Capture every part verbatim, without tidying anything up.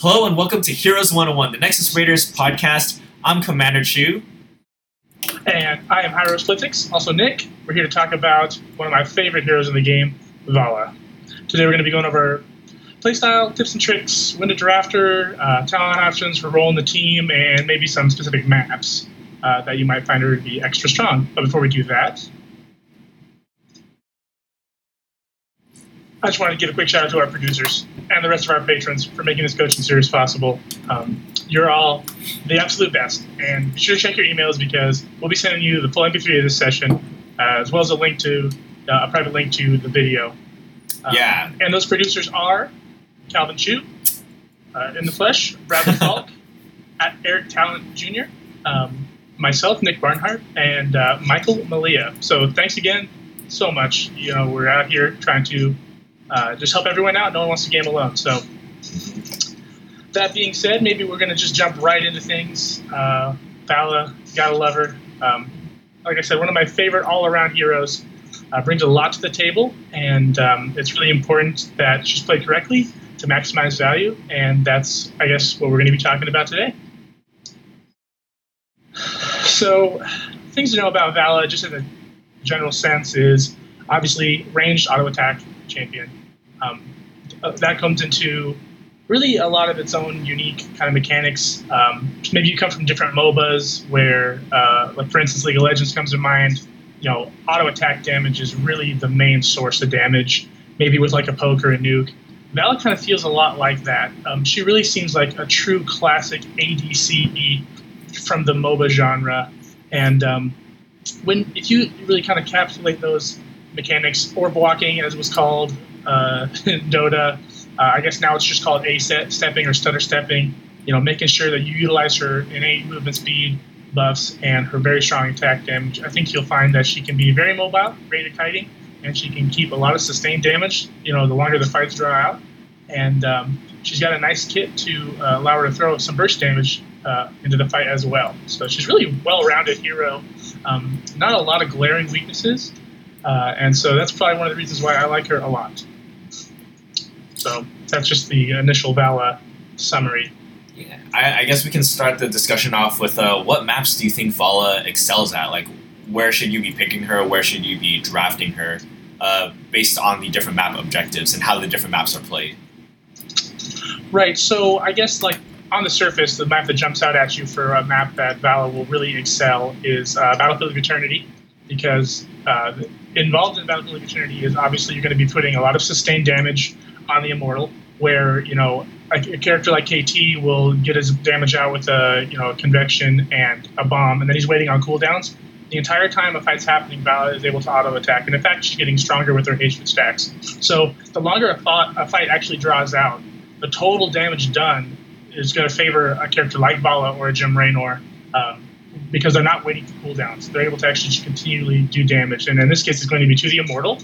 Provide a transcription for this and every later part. Hello and welcome to Heroes one oh one, the Nexus Raiders podcast. I'm Commander Chu. And I am Hieroglyphics, also Nick. We're here to talk about one of my favorite heroes in the game, Valla. Today we're going to be going over playstyle, tips and tricks, when to draft her, uh, talent options for role in the team, and maybe some specific maps uh, that you might find her to be extra strong. But before we do that, I just wanted to give a quick shout out to our producers and the rest of our patrons for making this coaching series possible. Um, you're all the absolute best, and be sure to check your emails because we'll be sending you the full M P three of this session, uh, as well as a link to uh, a private link to the video. Um, yeah. And those producers are Calvin Chu, uh, in the flesh, Bradley Falk, at Eric Talent Junior, um, myself, Nick Barnhart, and uh, Michael Malia. So thanks again so much. You know, we're out here trying to Uh, just help everyone out. No one wants to game alone. So that being said, maybe we're going to just jump right into things. Uh, Valla, gotta love her. Um, like I said, one of my favorite all-around heroes. Uh, brings a lot to the table, and um, it's really important that she's played correctly to maximize value, and that's, I guess, what we're going to be talking about today. So things to know about Valla, just in a general sense, is obviously ranged auto attack champion. Um, that comes into really a lot of its own unique kind of mechanics. Um, maybe you come from different MOBAs where, uh, like for instance, League of Legends comes to mind. You know, auto attack damage is really the main source of damage. Maybe with like a poke or a nuke, Valla kind of feels a lot like that. Um, she really seems like a true classic A D C from the MOBA genre, and um, when if you really kind of encapsulate those mechanics, orb walking, as it was called uh, in Dota. Uh, I guess now it's just called A-set stepping or stutter stepping. You know, making sure that you utilize her innate movement speed buffs and her very strong attack damage. I think you'll find that she can be very mobile, great at kiting, and she can keep a lot of sustained damage, you know, the longer the fights draw out. And um, she's got a nice kit to uh, allow her to throw some burst damage uh, into the fight as well. So she's really a well-rounded hero. Um, not a lot of glaring weaknesses. Uh, and so that's probably one of the reasons why I like her a lot. So that's just the initial Valla summary. Yeah, I, I guess we can start the discussion off with uh, what maps do you think Valla excels at? Like, where should you be picking her? Where should you be drafting her uh, based on the different map objectives and how the different maps are played? Right, so I guess, like, on the surface, the map that jumps out at you for a map that Valla will really excel is uh, Battlefield of Eternity, because uh, involved in Battlefield of Eternity is obviously you're going to be putting a lot of sustained damage on the Immortal, where, you know, a, a character like K T will get his damage out with a, you know, a convection and a bomb, and then he's waiting on cooldowns. The entire time a fight's happening, Valla is able to auto-attack, and in fact, she's getting stronger with her H P stacks. So the longer a, thought, a fight actually draws out, the total damage done is going to favor a character like Valla or a Jim Raynor, um, because they're not waiting for cooldowns. They're able to actually just continually do damage. And in this case, it's going to be to the Immortal.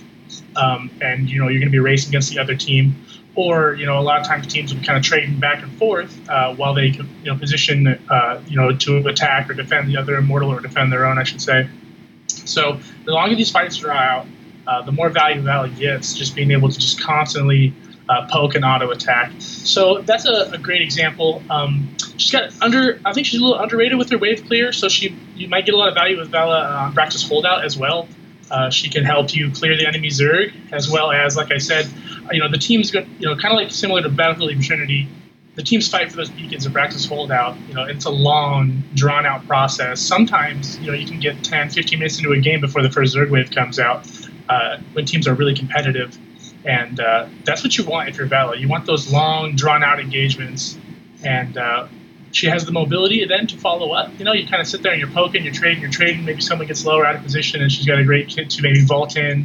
Um, and, you know, you're going to be racing against the other team. Or, you know, a lot of times teams will be kind of trading back and forth uh, while they, you know, position, uh, you know, to attack or defend the other Immortal or defend their own, I should say. So the longer these fights draw out, uh, the more value Valla gets, just being able to just constantly Uh, poke and auto attack. So that's a, a great example. Um, she's got under, I think she's a little underrated with her wave clear, so she you might get a lot of value with Valla on uh, Braxis Holdout as well. Uh, she can help you clear the enemy Zerg, as well as, like I said, you know, the team's good, you know, kind of like similar to Battlefield of Eternity, the teams fight for those beacons of Braxis Holdout. You know, it's a long, drawn out process. Sometimes, you know, you can get ten, fifteen minutes into a game before the first Zerg wave comes out uh, when teams are really competitive. And uh, that's what you want if you're Valla. You want those long, drawn-out engagements. And uh, she has the mobility then to follow up. You know, you kind of sit there and you're poking, you're trading, you're trading. Maybe someone gets lower out of position, and she's got a great kit to maybe vault in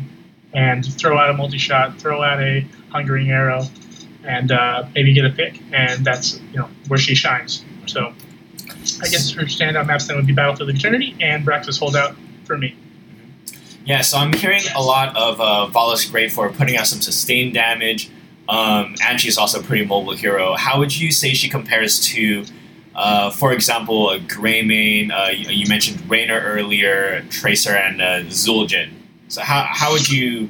and throw out a multi-shot, throw out a hungering arrow, and uh, maybe get a pick. And that's, you know, where she shines. So I guess her standout maps then would be Battlefield of Eternity and Braxis Holdout for me. Yeah, so I'm hearing a lot of uh, Valla's great for putting out some sustained damage, um, and she's also a pretty mobile hero. How would you say she compares to, uh, for example, a Greymane? Uh, you, you mentioned Raynor earlier, Tracer, and uh, Zul'jin. So how how would you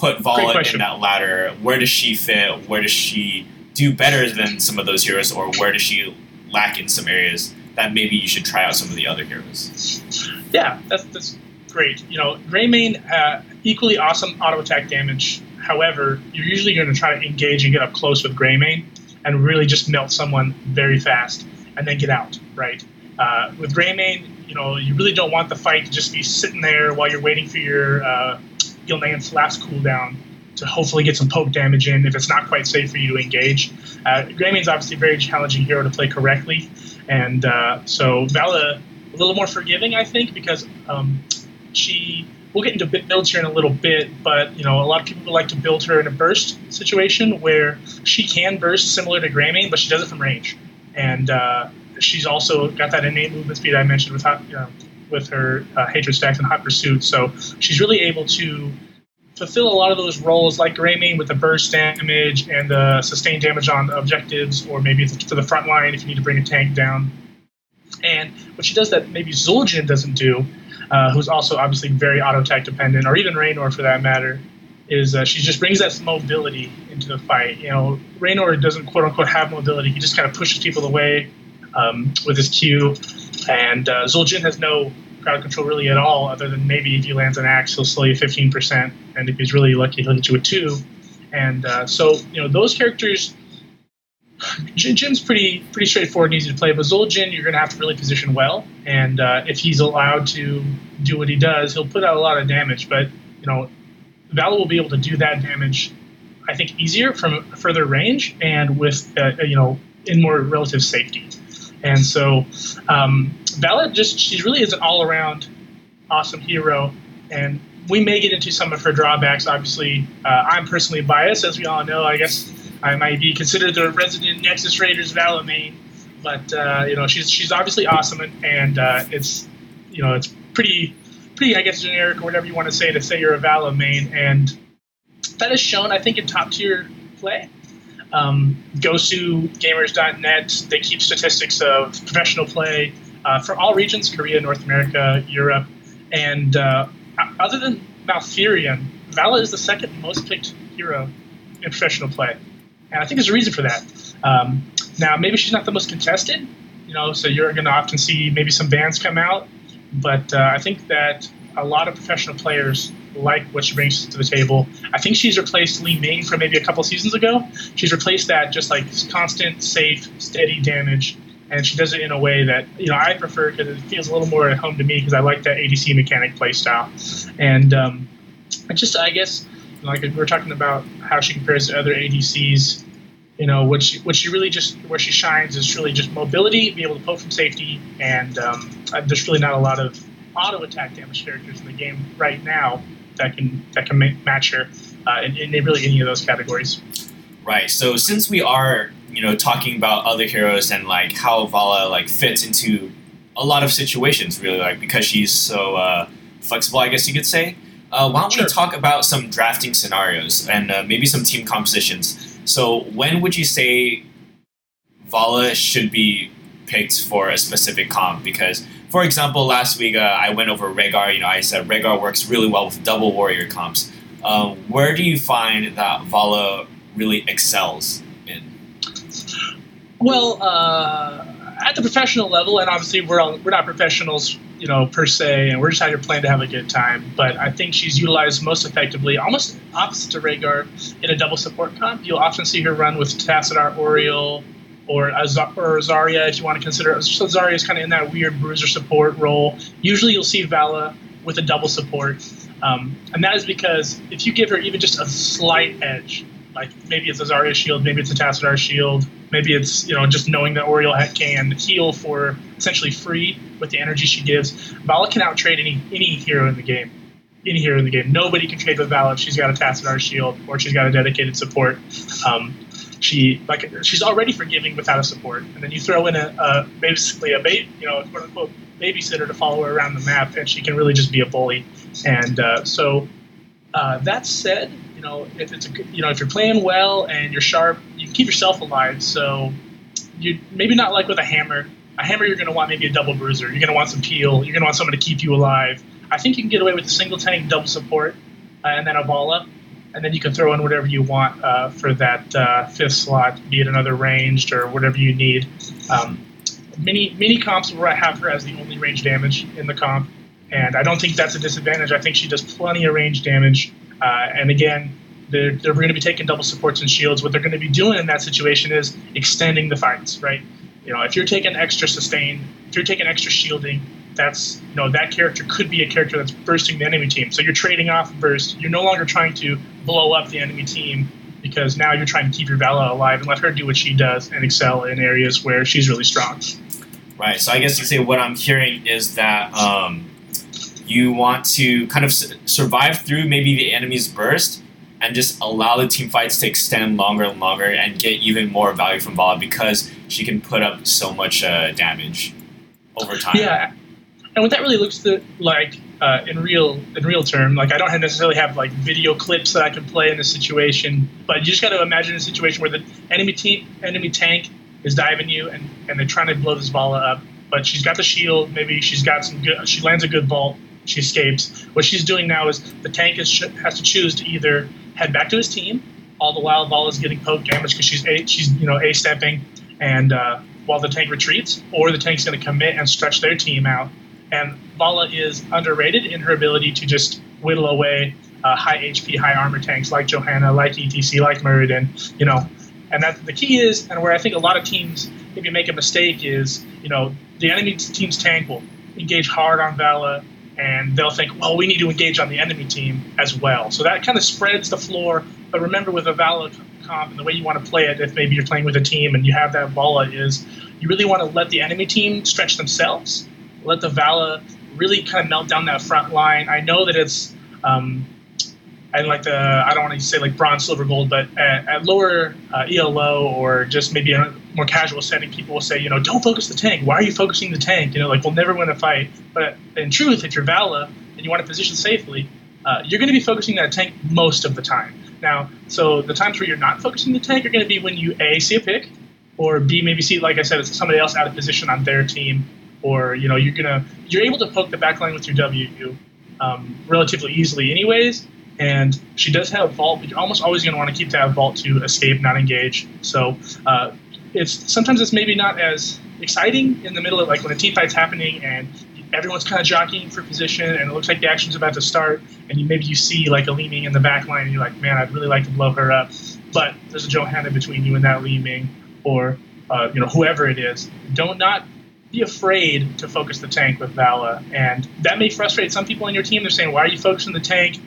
put Valla in that ladder? Where does she fit? Where does she do better than some of those heroes, or where does she lack in some areas that maybe you should try out some of the other heroes? Yeah, that's that's great. You know, Greymane, uh, equally awesome auto attack damage. However, you're usually going to try to engage and get up close with Greymane and really just melt someone very fast and then get out, right? Uh, with Greymane, you know, you really don't want the fight to just be sitting there while you're waiting for your uh, Gilnean's last cooldown to hopefully get some poke damage in if it's not quite safe for you to engage. Uh, Greymane's obviously a very challenging hero to play correctly, and uh, so Valla, a little more forgiving, I think, because um, she... We'll get into builds here in a little bit, but you know, a lot of people like to build her in a burst situation where she can burst similar to Greymane, but she does it from range. And uh, she's also got that innate movement speed I mentioned with hot, uh, with her uh, hatred stacks and hot pursuit. So she's really able to fulfill a lot of those roles like Greymane with the burst damage and the sustained damage on objectives, or maybe to the front line if you need to bring a tank down. And what she does that maybe Zul'jin doesn't do, Uh, who's also obviously very auto-attack dependent, or even Raynor for that matter, is uh, she just brings that mobility into the fight. You know, Raynor doesn't quote-unquote have mobility. He just kind of pushes people away um, with his Q, and uh, Zul'jin has no crowd control really at all, other than maybe if he lands an axe, he'll slow you fifteen percent, and if he's really lucky, he'll hit you with two. And uh, so, you know, those characters... Jim's pretty pretty straightforward and easy to play, but Zul'jin, you're going to have to really position well, and uh, if he's allowed to do what he does, he'll put out a lot of damage, but, you know, Valla will be able to do that damage, I think, easier from further range and with, uh, you know, in more relative safety. And so um, Valla just, she really is an all-around awesome hero, and we may get into some of her drawbacks, obviously. Uh, I'm personally biased, as we all know, I guess. I might be considered the resident Nexus Raiders Valla main, but uh, you know she's she's obviously awesome, and, and uh, it's you know it's pretty pretty I guess generic or whatever you want to say to say you're a Valla main, and that is shown I think in top tier play. Um, Go Su Gamers dot net, they keep statistics of professional play uh, for all regions: Korea, North America, Europe, and uh, other than Malfurion, Valla is the second most picked hero in professional play. And I think there's a reason for that. Um, now, maybe she's not the most contested, you know, so you're going to often see maybe some bans come out. But uh, I think that a lot of professional players like what she brings to the table. I think she's replaced Lee Ming from maybe a couple seasons ago. She's replaced that just like constant, safe, steady damage. And she does it in a way that, you know, I prefer because it feels a little more at home to me because I like that A D C mechanic playstyle. And um, I just, I guess... Like we were talking about how she compares to other A D Cs, you know, what she, what she really just, where she shines is really just mobility, be able to poke from safety, and um, there's really not a lot of auto attack damage characters in the game right now that can that can make, match her uh, in, in really any of those categories. Right. So since we are, you know, talking about other heroes and like how Valla like fits into a lot of situations, really, like because she's so uh, flexible, I guess you could say. Uh, why don't Sure. we talk about some drafting scenarios and uh, maybe some team compositions? So when would you say Valla should be picked for a specific comp? Because, for example, last week uh, I went over Rhaegar. You know, I said Rhaegar works really well with double warrior comps. Uh, where do you find that Valla really excels in? Well, uh, at the professional level, and obviously we're all, we're not professionals, you know, per se, and we're just out here playing to have a good time. But I think she's utilized most effectively, almost opposite to Rhaegar, in a double support comp. You'll often see her run with Tassadar, Auriel, or, Az- or Zarya, if you want to consider. So Zarya is kind of in that weird bruiser support role. Usually you'll see Valla with a double support. Um, and that is because if you give her even just a slight edge, like maybe it's a Zarya shield, maybe it's a Tassadar shield, maybe it's, you know, just knowing that Auriel can heal for essentially free with the energy she gives. Valla can outtrade any any hero in the game. Any hero in the game. Nobody can trade with Valla if she's got a Tassadar shield or she's got a dedicated support. Um, she like she's already forgiving without a support, and then you throw in a, a basically a baby, you know, quote unquote babysitter to follow her around the map, and she can really just be a bully. And uh, so uh, that said. You know, if it's a, you know, if you're playing well and you're sharp, you can keep yourself alive. So you maybe not like with a hammer. A hammer, you're going to want maybe a double bruiser. You're going to want some peel. You're going to want someone to keep you alive. I think you can get away with a single tank, double support, uh, and then a Valla. and then you can throw in whatever you want uh, for that uh, fifth slot, be it another ranged or whatever you need. Um, many many comps where I have her as the only range damage in the comp, and I don't think that's a disadvantage. I think she does plenty of range damage, uh, and again, they're, they're going to be taking double supports and shields. What they're going to be doing in that situation is extending the fights, right? You know, if you're taking extra sustain, if you're taking extra shielding, that's, you know, that character could be a character that's bursting the enemy team. So you're trading off burst. You're no longer trying to blow up the enemy team because now you're trying to keep your Valla alive and let her do what she does and excel in areas where she's really strong. Right. So I guess you'd say what I'm hearing is that um, you want to kind of su- survive through maybe the enemy's burst and just allow the team fights to extend longer and longer and get even more value from Valla because she can put up so much uh, damage over time. Yeah. And what that really looks to, like uh, in real in real term, like I don't have necessarily have like video clips that I can play in this situation, but you just got to imagine a situation where the enemy team, enemy tank is diving you, and, and they're trying to blow this Valla up, but she's got the shield. Maybe she's got some good. She lands a good vault. She escapes. What she's doing now is the tank is has to choose to either head back to his team, all the while Vala's getting poke damage because she's a, she's you know a stepping, and uh, while the tank retreats, or the tank's going to commit and stretch their team out. And Valla is underrated in her ability to just whittle away uh, high H P, high armor tanks like Johanna, like E T C, like Muradin, you know. And that the key is, and where I think a lot of teams maybe make a mistake is, you know, the enemy team's tank will engage hard on Valla, and they'll think, well, we need to engage on the enemy team as well. So that kind of spreads the floor. But remember, with a Valla comp and the way you want to play it, if maybe you're playing with a team and you have that Valla, is you really want to let the enemy team stretch themselves. Let the Valla really kind of melt down that front line. I know that it's, um, I like the, I don't want to say like bronze, silver, gold, but at, at lower uh, E L O or just maybe a more casual setting, people will say, you know, don't focus the tank. Why are you focusing the tank? You know, like we'll never win a fight. But in truth, if you're Valla and you want to position safely, uh, you're going to be focusing that tank most of the time. Now, so the times where you're not focusing the tank are going to be when you A, see a pick, or B, maybe see, like I said, it's somebody else out of position on their team. Or, you know, you're gonna you're able to poke the back line with your W um, relatively easily anyways. And she does have vault, but you're almost always going to want to keep that vault to escape, not engage. So uh, it's sometimes it's maybe not as exciting in the middle of, like, when a team fight's happening and everyone's kind of jockeying for position and it looks like the action's about to start. And you, maybe you see, like, a Lee Ming in the back line and you're like, man, I'd really like to blow her up. But there's a Johanna between you and that Lee Ming or, uh, you know, whoever it is. Don't not... be afraid to focus the tank with Valla, and that may frustrate some people on your team. They're saying, why are you focusing the tank?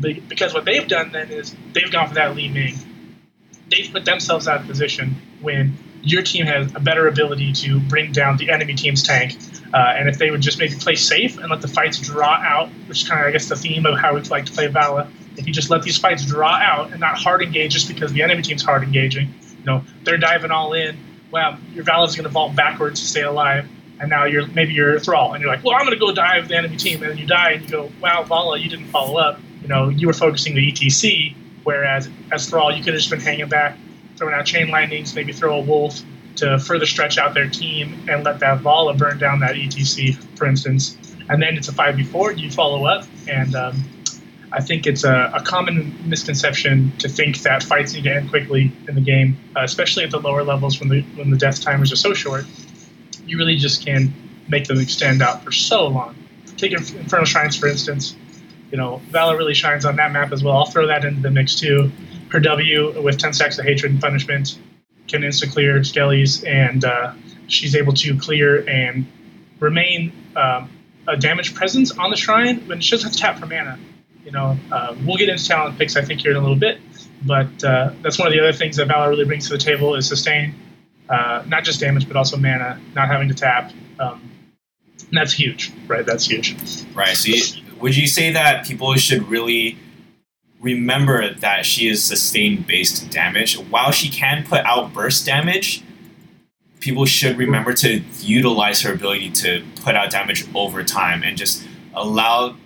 Because what they've done then is they've gone for that Lee Ming. They've put themselves out of position when your team has a better ability to bring down the enemy team's tank. Uh, and if they would just maybe play safe and let the fights draw out, which is kind of, I guess, the theme of how we'd like to play Valla, if you just let these fights draw out and not hard engage just because the enemy team's hard engaging, you know, they're diving all in. Well, your Valla's going to vault backwards to stay alive, and now you're maybe you're a Thrall, and you're like, well, I'm going to go dive the enemy team, and then you die, and you go, wow, Valla, you didn't follow up. You know, you were focusing the E T C, whereas as Thrall, you could have just been hanging back, throwing out chain lightnings, maybe throw a wolf to further stretch out their team and let that Valla burn down that E T C, for instance. And then it's a five v four, and you follow up, and um, I think it's a, a common misconception to think that fights need to end quickly in the game, uh, especially at the lower levels when the when the death timers are so short. You really just can make them extend out for so long. Take Infernal Shrines, for instance. You know, Valla really shines on that map as well. I'll throw that into the mix too. Her W with ten stacks of hatred and punishment can insta clear skellies, and uh, she's able to clear and remain um, a damage presence on the shrine when she doesn't have to tap for mana. You know, uh, we'll get into talent picks, I think, here in a little bit. But uh, that's one of the other things that Valla really brings to the table is sustain. Uh, not just damage, but also mana, not having to tap. Um, and that's huge, right? That's huge. Right. So you, would you say that people should really remember that she is sustain-based damage? While she can put out burst damage, people should remember to utilize her ability to put out damage over time and just allow...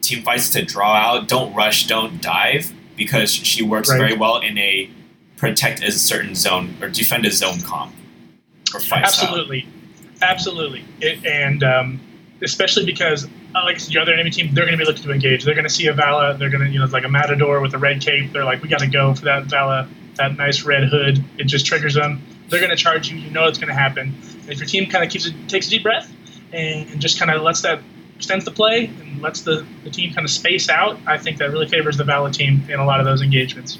team fights to draw out, don't rush, don't dive, because she works right. very well in a protect a certain zone or defend a zone comp or fight. Absolutely, style. absolutely, it, and um, especially because like your other enemy team, they're going to be looking to engage. They're going to see a Valla. They're going to, you know, like a Matador with a red cape. They're like, we got to go for that Valla, that nice red hood. It just triggers them. They're going to charge you. You know it's going to happen. And if your team kind of keeps it, takes a deep breath and just kind of lets that, extends the play and lets the, the team kind of space out, I think that really favors the Valla team in a lot of those engagements.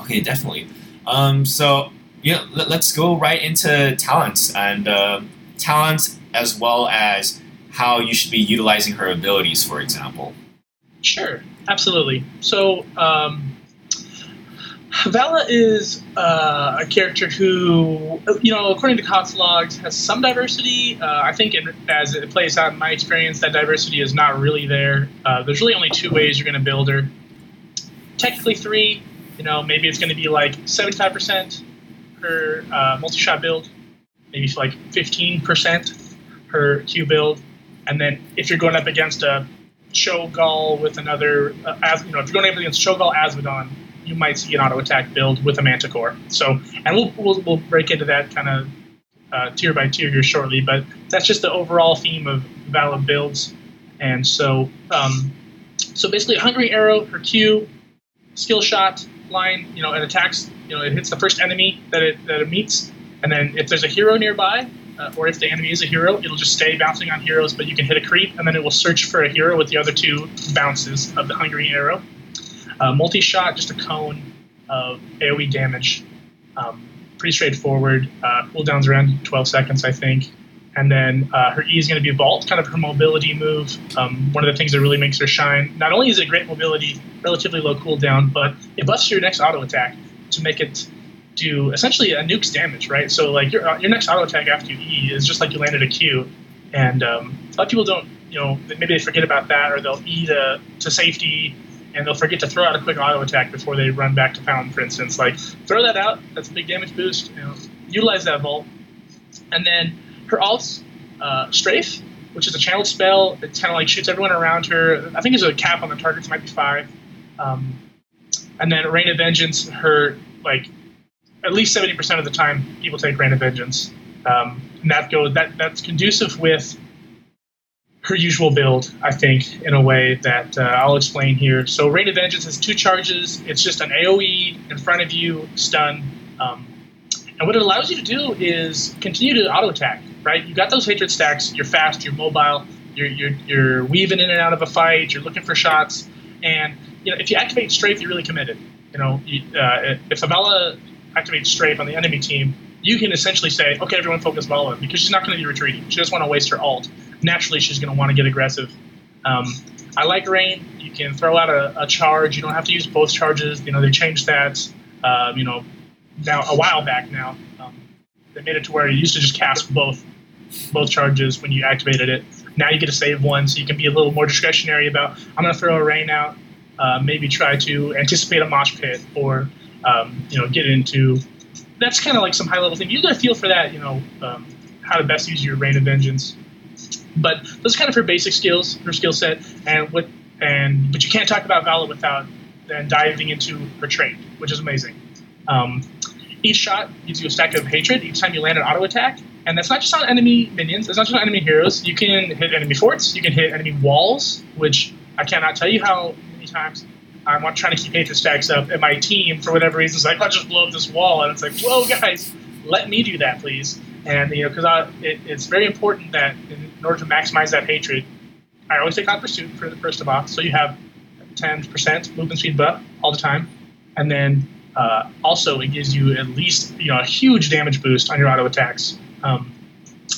Okay, definitely. Um, so, yeah, let, let's go right into talents and uh, talents as well as how you should be utilizing her abilities, for example. Sure, absolutely. So, um, Valla is uh, a character who, you know, according to Cox Logs, has some diversity. Uh, I think it, as it plays out in my experience, that diversity is not really there. Uh, there's really only two ways you're going to build her. Technically three. You know, maybe it's going to be like seventy-five percent her uh, multi-shot build, maybe it's like fifteen percent her Q build, and then if you're going up against a Cho'gall with another, uh, as, you know, if you're going up against Cho'gall Asmodon, you might see an auto attack build with a Manticore. So, and we'll we'll, we'll break into that kind of uh, tier by tier here shortly, but that's just the overall theme of Valla builds. And so, um, so basically, Hungry Arrow, her Q, skill shot. Line, you know, it attacks, you know, it hits the first enemy that it that it meets, and then if there's a hero nearby, uh, or if the enemy is a hero, it'll just stay bouncing on heroes, but you can hit a creep, and then it will search for a hero with the other two bounces of the Hungry Arrow. Uh, multi-shot, just a cone of AoE damage. Um, pretty straightforward. Uh, cooldown's around twelve seconds, I think. And then uh, her E is going to be Vault, kind of her mobility move. Um, one of the things that really makes her shine. Not only is it great mobility, relatively low cooldown, but it buffs your next auto attack to make it do essentially a nuke's damage, right? So like your your next auto attack after you E is just like you landed a Q, and um, a lot of people don't, you know, maybe they forget about that, or they'll E to, to safety, and they'll forget to throw out a quick auto attack before they run back to pound, for instance. Like throw that out, that's a big damage boost. You know, utilize that Vault, and then. Her alt's uh, Strafe, which is a channeled spell. It kind of like shoots everyone around her. I think there's a cap on the targets, might be five. Um, and then Rain of Vengeance, her, like, at least seventy percent of the time, people take Rain of Vengeance. Um, and that goes, that, that's conducive with her usual build, I think, in a way that uh, I'll explain here. So Rain of Vengeance has two charges. It's just an AoE in front of you, stun. Um, and what it allows you to do is continue to auto-attack. Right, you got those hatred stacks. You're fast. You're mobile. You're you're you're weaving in and out of a fight. You're looking for shots, and you know if you activate Strafe, you're really committed. You know, you, uh, if Valla activates Strafe on the enemy team, you can essentially say, okay, everyone focus Valla because she's not going to be retreating. She doesn't want to waste her ult. Naturally, she's going to want to get aggressive. Um, I like Rain. You can throw out a, a charge. You don't have to use both charges. You know, they changed that. Uh, you know, now a while back now. They made it to where you used to just cast both both charges when you activated it. Now you get to save one, so you can be a little more discretionary about, I'm going to throw a Rain out, uh, maybe try to anticipate a mosh pit, or um, you know, get into... That's kind of like some high-level thing. You got to feel for that, you know, um, how to best use your Rain of Vengeance. But those are kind of her basic skills, her skill set, and what, and but you can't talk about Valla without then diving into her trait, which is amazing. Um Each shot gives you a stack of hatred each time you land an auto attack. And that's not just on enemy minions. It's not just on enemy heroes. You can hit enemy forts. You can hit enemy walls, which I cannot tell you how many times I'm trying to keep hatred stacks up. And my team, for whatever reason, is like, I'll just blow up this wall. And it's like, whoa, guys, let me do that, please. And, you know, because it, it's very important that in, in order to maximize that hatred, I always take on pursuit for the first of all. So you have ten percent movement speed buff all the time. And then... Uh, also, it gives you at least, you know, a huge damage boost on your auto attacks. Um,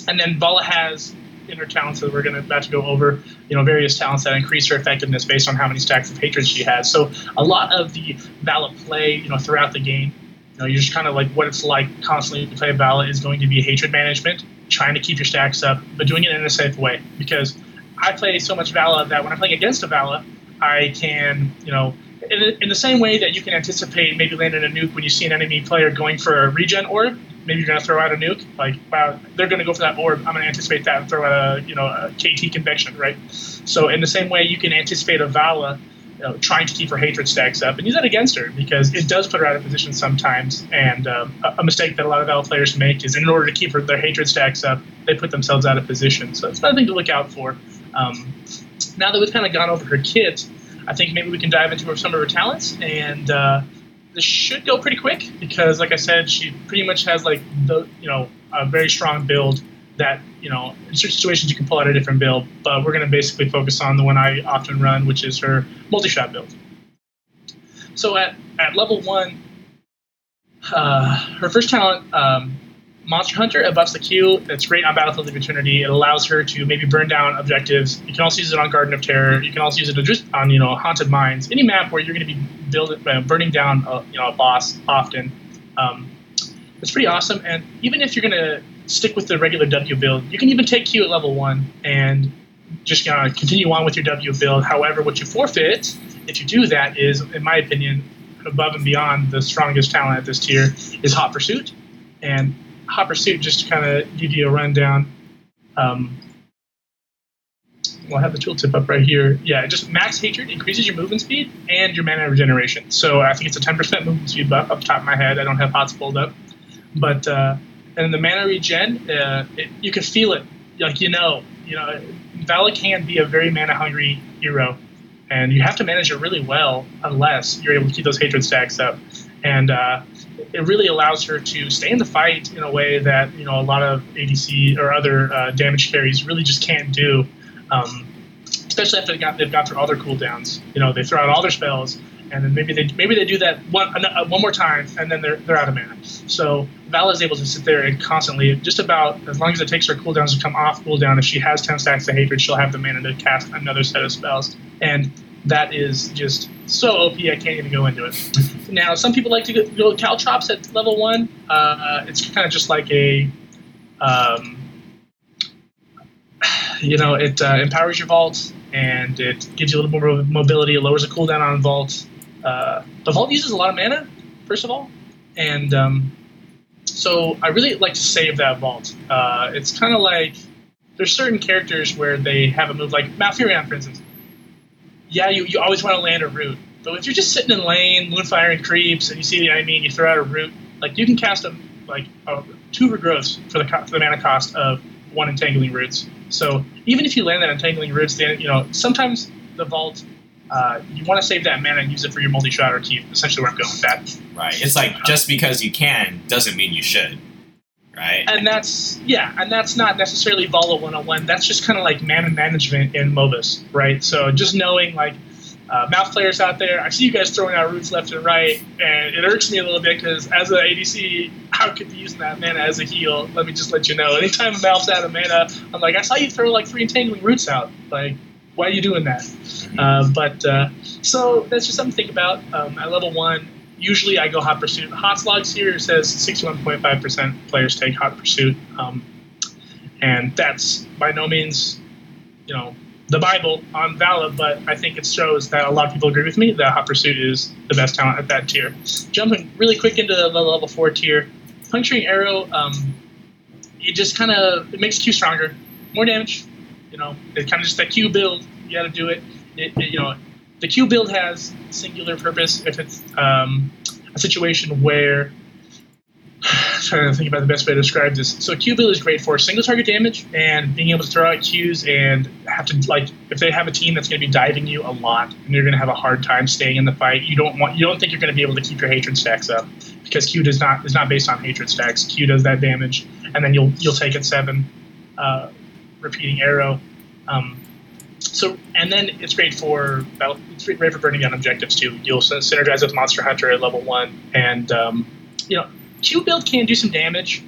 and then Valla has in her talents that we're going to about to go over, you know, various talents that increase her effectiveness based on how many stacks of hatred she has. So a lot of the Valla play, you know, throughout the game, you know, you're just kind of like what it's like constantly to play Valla is going to be hatred management, trying to keep your stacks up, but doing it in a safe way. Because I play so much Valla that when I'm playing against a Valla, I can, you know, in the same way that you can anticipate maybe landing a nuke when you see an enemy player going for a regen orb, maybe you're going to throw out a nuke. Like, wow, they're going to go for that orb. I'm going to anticipate that and throw out a, you know, a K T convection, right? So in the same way, you can anticipate a Valla, you know, trying to keep her hatred stacks up and use that against her because it does put her out of position sometimes. And um, a mistake that a lot of Valla players make is in order to keep her, their hatred stacks up, they put themselves out of position. So it's another thing to look out for. Um, since now that we've kind of gone over her kit, I think maybe we can dive into her, some of her talents, and uh, this should go pretty quick because, like I said, she pretty much has like the you know a very strong build that you know in certain situations you can pull out a different build, but we're going to basically focus on the one I often run, which is her multi-shot build. So at at level one, uh, her first talent. Um, Monster Hunter buffs the Q that's great on Battlefield of Eternity. It allows her to maybe burn down objectives. You can also use it on Garden of Terror. You can also use it just on you know Haunted Mines, any map where you're going to be building, uh, burning down a, you know a boss often. Um, it's pretty awesome. And even if you're going to stick with the regular W build, you can even take Q at level one and just you know, continue on with your W build. However, what you forfeit if you do that is, in my opinion, above and beyond the strongest talent at this tier is Hot Pursuit. And Hot Pursuit, just to kind of give you a rundown. Um, we'll have the tooltip up right here. Yeah, just max hatred increases your movement speed and your mana regeneration. So I think it's a ten percent movement speed buff up the top of my head. I don't have HOTs pulled up. But, uh, and the mana regen, uh, it, you can feel it. Like, you know, you know, Valla can be a very mana hungry hero. And you have to manage it really well unless you're able to keep those hatred stacks up. And, uh, it really allows her to stay in the fight in a way that you know a lot of A D C or other uh, damage carries really just can't do, um, especially after they've got, they've got through all their cooldowns. You know they throw out all their spells, and then maybe they maybe they do that one uh, one more time, and then they're they're out of mana. So Valla is able to sit there and constantly, just about as long as it takes her cooldowns to come off cooldown. If she has ten stacks of hatred, she'll have the mana to cast another set of spells, and that is just so O P, I can't even go into it. Now, some people like to go, go Caltrops at level one. Uh, it's kind of just like a, um, you know, it uh, empowers your vault, and it gives you a little more mobility, lowers the cooldown on vault. Uh, the vault uses a lot of mana, first of all, and um, so I really like to save that vault. Uh, it's kind of like there's certain characters where they have a move, like Malfurion, for instance. Yeah, you, you always want to land a root. But if you're just sitting in lane, moonfire and creeps, and you see the enemy and you throw out a root, like you can cast a, like a, two regrowths for the for the mana cost of one entangling roots. So even if you land that entangling roots, then you know sometimes the vault uh, you want to save that mana and use it for your multi shot or keep. Essentially, where I'm going with that. Right. It's like just because you can doesn't mean you should. Right. And that's yeah, and that's not necessarily Valla one oh one. That's just kind of like mana management in MOBAs, right? So just knowing like uh, mouth players out there, I see you guys throwing out roots left and right, and it irks me a little bit because as an A D C, I could be using that mana as a heal. Let me just let you know. Anytime mouth's out of mana, I'm like, I saw you throw like three entangling roots out. Like, why are you doing that? Mm-hmm. Uh, but uh, so that's just something to think about. Um, at level one. Usually I go Hot Pursuit. Hot's logs here says sixty-one point five percent players take Hot Pursuit. Um, and that's by no means, you know, the Bible on Valla, but I think it shows that a lot of people agree with me that Hot Pursuit is the best talent at that tier. Jumping really quick into the level four tier, Puncturing Arrow, um, it just kind of, it makes Q stronger. More damage, you know, it's kind of just that Q build. You got to do it. It, it, you know, the Q build has singular purpose if it's um, a situation where I'm trying to think about the best way to describe this. So Q build is great for single target damage and being able to throw out Qs and have to like if they have a team that's going to be diving you a lot and you're going to have a hard time staying in the fight. You don't want you don't think you're going to be able to keep your hatred stacks up because Q does not is not based on hatred stacks. Q does that damage and then you'll you'll take it seven uh, repeating arrow. Um, So and then it's great for it's great for burning down objectives too. You'll synergize with Monster Hunter at level one, and um, you know Q build can do some damage,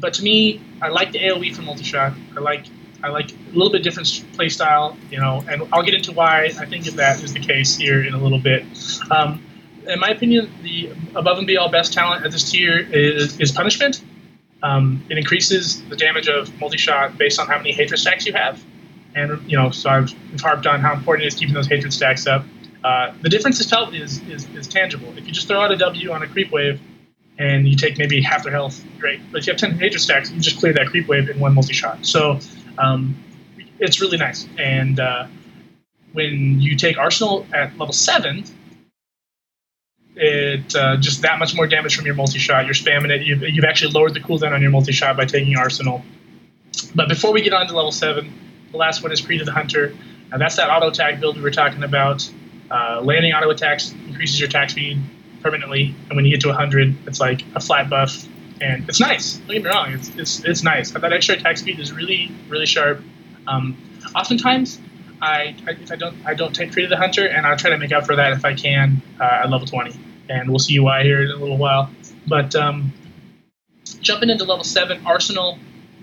but to me I like the AoE for multi-shot. I like I like a little bit different playstyle, you know, and I'll get into why I think if that is the case here in a little bit. Um, in my opinion, the above and beyond best talent at this tier is, is Punishment. Um, it increases the damage of multi-shot based on how many hatred stacks you have. And, you know, so I've harped on how important it is keeping those hatred stacks up. Uh, the difference is felt is, is is tangible. If you just throw out a W on a creep wave and you take maybe half their health, great. But if you have ten hatred stacks, you just clear that creep wave in one multi-shot. So um, it's really nice. And uh, when you take Arsenal at level seven, it uh, just that much more damage from your multi-shot. You're spamming it. You've, you've actually lowered the cooldown on your multi-shot by taking Arsenal. But before we get on to level seven, the last one is Creed of the Hunter. Now that's that auto attack build we were talking about. Uh, landing auto attacks increases your attack speed permanently, and when you get to one hundred, it's like a flat buff, and it's nice. Don't get me wrong, it's it's, it's nice. That extra attack speed is really, really sharp. Um, oftentimes, I, I if I don't I don't take Creed of the Hunter, and I try to make up for that if I can uh, at level twenty, and we'll see why here in a little while. But um, jumping into level seven, Arsenal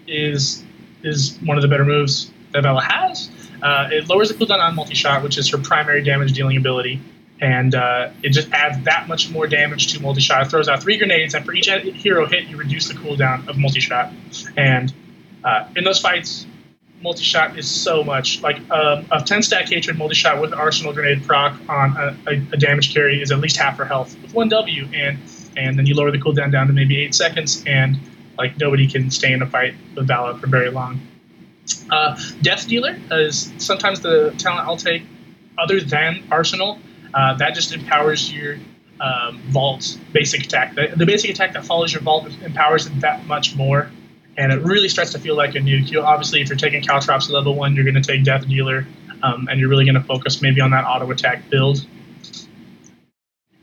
is is one of the better moves that Valla has. Uh, it lowers the cooldown on multi-shot, which is her primary damage dealing ability, and uh, it just adds that much more damage to multi-shot. It throws out three grenades, and for each hero hit, you reduce the cooldown of multi-shot. And uh, in those fights, multi-shot is so much. Like um, a ten-stack hatred multi-shot with Arsenal Grenade proc on a, a, a damage carry is at least half her health with one W, and and then you lower the cooldown down to maybe eight seconds, and like nobody can stay in a fight with Valla for very long. Uh, Death Dealer is sometimes the talent I'll take other than Arsenal. Uh, that just empowers your um, Vault basic attack. The, the basic attack that follows your Vault empowers it that much more, and it really starts to feel like a nuke. You, obviously, if you're taking Caltrops level one, you're going to take Death Dealer, um, and you're really going to focus maybe on that auto attack build.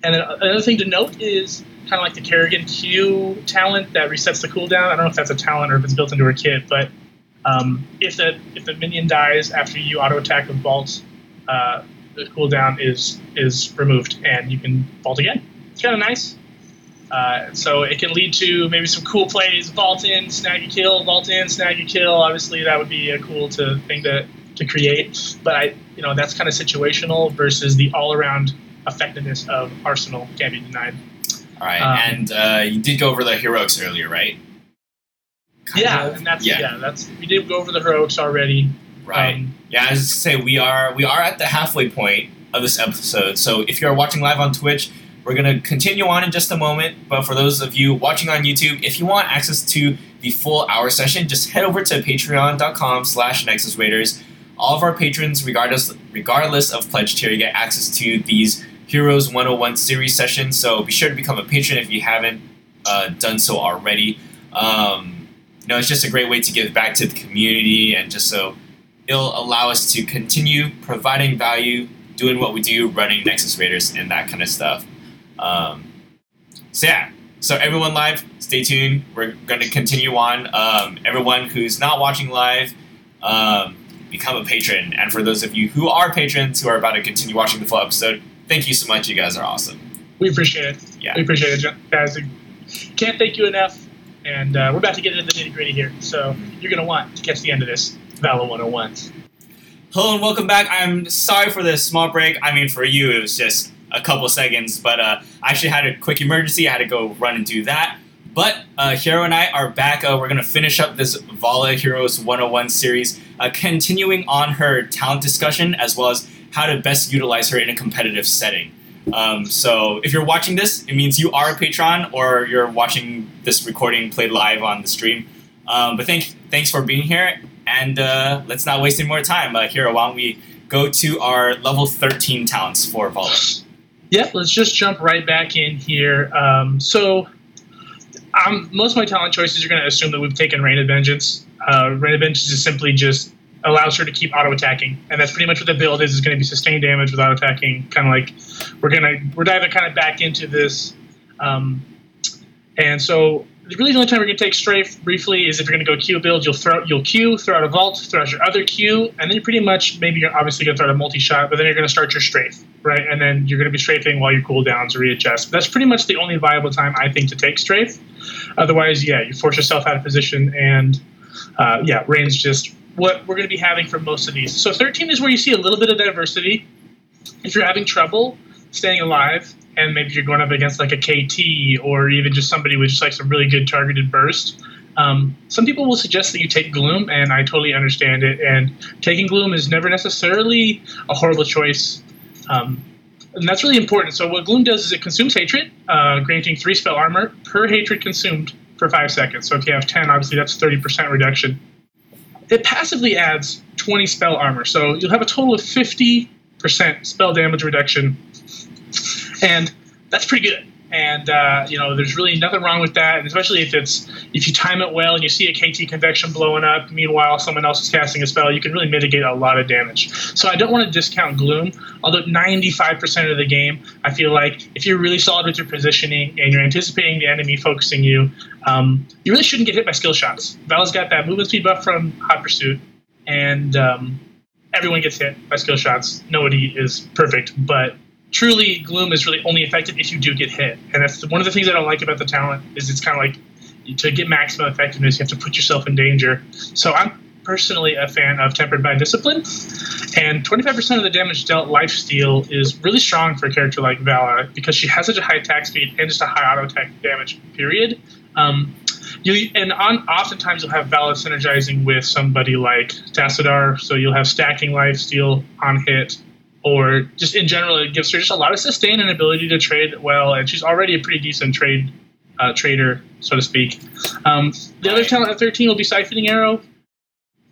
And then another thing to note is kind of like the Kerrigan Q talent that resets the cooldown. I don't know if that's a talent or if it's built into her kit, but Um, if the if the minion dies after you auto attack with vault, uh, the cooldown is is removed and you can vault again. It's kind of nice. Uh, so it can lead to maybe some cool plays: vault in, snag a kill, vault in, snag a kill. Obviously, that would be a cool to thing to to create. But I, you know, that's kind of situational versus the all around effectiveness of Arsenal can't be denied. All right, um, and uh, you did go over the heroics earlier, right? Kind yeah, of? and that's yeah. yeah, that's we did go over the heroics already. Right. Um, yeah, I was just gonna say we are we are at the halfway point of this episode. So if you're watching live on Twitch, we're gonna continue on in just a moment. But for those of you watching on YouTube, if you want access to the full hour session, just head over to patreon dot com slash Nexus Raiders. All of our patrons, regardless regardless of pledge tier, you get access to these Heroes one oh one series sessions. So be sure to become a patron if you haven't uh, done so already. Um, You know, it's just a great way to give back to the community, and just so it'll allow us to continue providing value, doing what we do, running Nexus Raiders and that kind of stuff. Um, so yeah, so everyone live, stay tuned. We're going to continue on. Um, everyone who's not watching live, um, become a patron. And for those of you who are patrons who are about to continue watching the full episode, thank you so much. You guys are awesome. We appreciate it. Yeah, we appreciate it, guys. Can't thank you enough. And uh, we're about to get into the nitty-gritty here, so you're going to want to catch the end of this Valla one oh one. Hello and welcome back. I'm sorry for this small break. I mean, for you, it was just a couple seconds, but uh, I actually had a quick emergency. I had to go run and do that. But uh, Hero and I are back. Uh, we're going to finish up this Valla Heroes one oh one series, uh, continuing on her talent discussion, as well as how to best utilize her in a competitive setting. Um, so if you're watching this, it means you are a patron, or you're watching this recording played live on the stream. Um, but thank, thanks for being here, and uh, let's not waste any more time. Uh, Hero, why don't we go to our level thirteen talents for Valla? Yeah, let's just jump right back in here. Um, so um, most of my talent choices are going to assume that we've taken Reign of Vengeance. Uh, Reign of Vengeance is simply just allows her to keep auto-attacking, and that's pretty much what the build is. It's going to be sustained damage with auto-attacking, kind of like we're going to, we're diving kind of back into this. Um, and so really the only time we're going to take strafe briefly is if you're going to go Q build, you'll throw, you'll Q, throw out a vault, throw out your other Q, and then you're pretty much, maybe you're obviously going to throw out a multi-shot, but then you're going to start your strafe, right? And then you're going to be strafing while your cooldowns readjust. That's pretty much the only viable time, I think, to take strafe. Otherwise, yeah, you force yourself out of position, and uh, yeah, Reign's just what we're going to be having for most of these. So thirteen is where you see a little bit of diversity. If you're having trouble staying alive, and maybe you're going up against like a K T, or even just somebody with just like some really good targeted burst, um, some people will suggest that you take Gloom, and I totally understand it. And taking Gloom is never necessarily a horrible choice. Um, and that's really important. So what Gloom does is it consumes hatred, uh, granting three spell armor per hatred consumed for five seconds. So if you have ten, obviously that's thirty percent reduction. It passively adds twenty spell armor, so you'll have a total of fifty percent spell damage reduction, and that's pretty good. And, uh, you know, there's really nothing wrong with that. And especially if it's, if you time it well and you see a K T convection blowing up, meanwhile someone else is casting a spell, you can really mitigate a lot of damage. So I don't want to discount Gloom, although ninety-five percent of the game, I feel like if you're really solid with your positioning and you're anticipating the enemy focusing you, um, you really shouldn't get hit by skill shots. Vala's got that movement speed buff from Hot Pursuit, and um, everyone gets hit by skill shots. Nobody is perfect, but... Truly, Gloom is really only effective if you do get hit. And that's the, one of the things I don't like about the talent is it's kind of like to get maximum effectiveness, you have to put yourself in danger. So I'm personally a fan of Tempered by Discipline. And twenty-five percent of the damage dealt lifesteal is really strong for a character like Valla because she has such a high attack speed and just a high auto attack damage, period. Um, you And on, oftentimes you'll have Valla synergizing with somebody like Tassadar, so you'll have stacking lifesteal on hit. Or just in general, it gives her just a lot of sustain and ability to trade well, and she's already a pretty decent trade uh, trader, so to speak. Um, the other talent at thirteen will be Siphoning Arrow.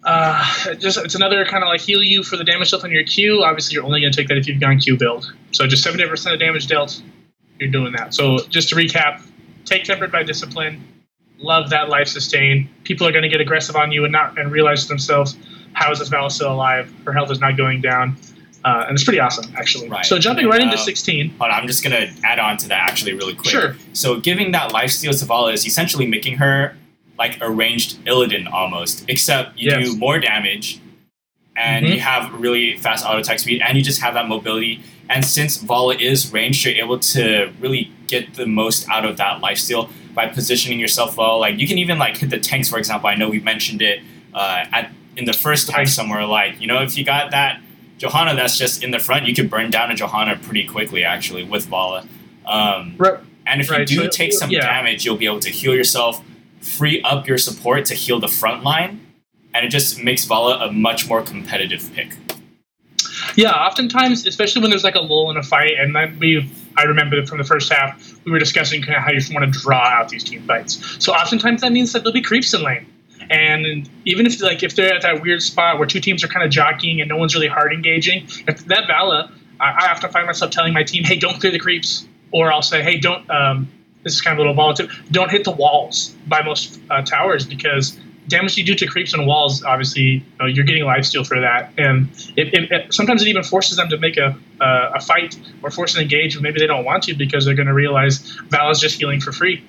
Uh, just it's another kind of like heal you for the damage dealt on your Q. Obviously, you're only going to take that if you've gone Q build. So just seventy percent of damage dealt, you're doing that. So just to recap, take Tempered by Discipline. Love that life sustain. People are going to get aggressive on you and not and realize to themselves, how is this Valla still alive? Her health is not going down. Uh, and it's pretty awesome, actually. Right. So jumping right uh, into sixteen. Hold on, I'm just going to add on to that, actually, really quick. Sure. So giving that lifesteal to Valla is essentially making her like a ranged Illidan almost, except you yes. do more damage, and mm-hmm. you have really fast auto attack speed, and you just have that mobility. And since Valla is ranged, you're able to really get the most out of that lifesteal by positioning yourself well. Like you can even like hit the tanks, for example. I know we mentioned it uh, at in the first time somewhere. Like, you know, if you got that Johanna that's just in the front, you can burn down a Johanna pretty quickly, actually, with Valla. Um, right. And if right. you do so, take some yeah. damage, you'll be able to heal yourself, free up your support to heal the front line, and it just makes Valla a much more competitive pick. Yeah, oftentimes, especially when there's like a lull in a fight, and then we I remember from the first half, we were discussing kind of how you want to draw out these team fights. So oftentimes that means that there'll be creeps in lane. And even if like if they're at that weird spot where two teams are kind of jockeying and no one's really hard engaging, if that Valla, I, I often find myself telling my team, hey, don't clear the creeps. Or I'll say, hey, don't, um, this is kind of a little volatile, don't hit the walls by most uh, towers, because damage you do to creeps and walls, obviously, you know, you're getting lifesteal for that. And it, it, it, sometimes it even forces them to make a, uh, a fight or force an engage, and maybe they don't want to because they're going to realize Valla's just healing for free.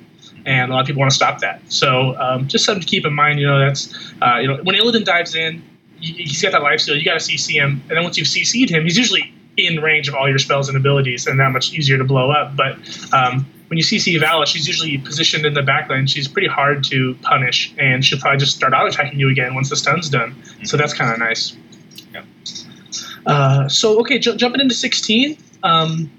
And a lot of people want to stop that. So um, just something to keep in mind. You know, that's uh, you know, when Illidan dives in, he's got that lifesteal. You got to C C him, and then once you've C C'd him, he's usually in range of all your spells and abilities, and that much easier to blow up. But um, when you C C Valla, she's usually positioned in the backline. She's pretty hard to punish, and she'll probably just start auto attacking you again once the stun's done. Mm-hmm. So that's kind of nice. Yeah. Uh, so okay, j- jumping into sixteen. Um,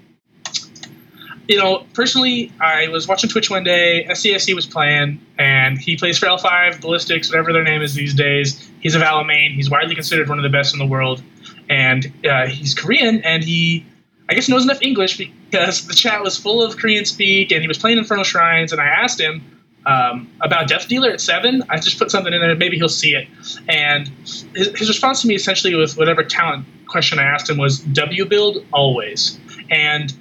You know, personally, I was watching Twitch one day, S C S C was playing, and he plays for L five, Ballistics, whatever their name is these days. He's a Valla main. He's widely considered one of the best in the world. And uh, he's Korean, and he, I guess, knows enough English because the chat was full of Korean speak, and he was playing Infernal Shrines, and I asked him um, about Death Dealer at seven. I just put something in there, maybe he'll see it. And his, his response to me, essentially, with whatever talent question I asked him was, W build always. And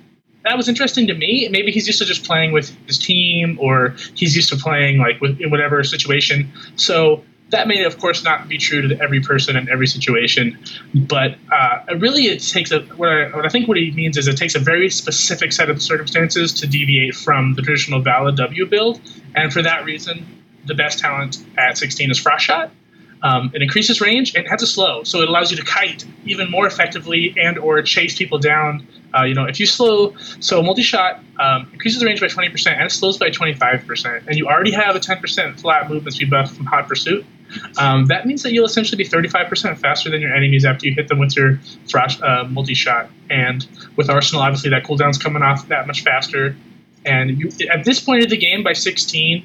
that was interesting to me. Maybe he's used to just playing with his team, or he's used to playing like with, in whatever situation. So that may, of course, not be true to every person in every situation. But uh, really, it takes a, what, I, what I think what he means is it takes a very specific set of circumstances to deviate from the traditional Valla W build. And for that reason, the best talent at sixteen is Frost Shot. Um, it increases range and has a slow, so it allows you to kite even more effectively and or chase people down. Uh, you know, if you slow, so multi-shot um, increases the range by twenty percent and it slows by twenty-five percent, and you already have a ten percent flat movement speed buff from Hot Pursuit. Um, that means that you'll essentially be thirty-five percent faster than your enemies after you hit them with your thrash, uh, multi-shot. And with Arsenal, obviously, that cooldown's coming off that much faster. And you, at this point of the game, by sixteen,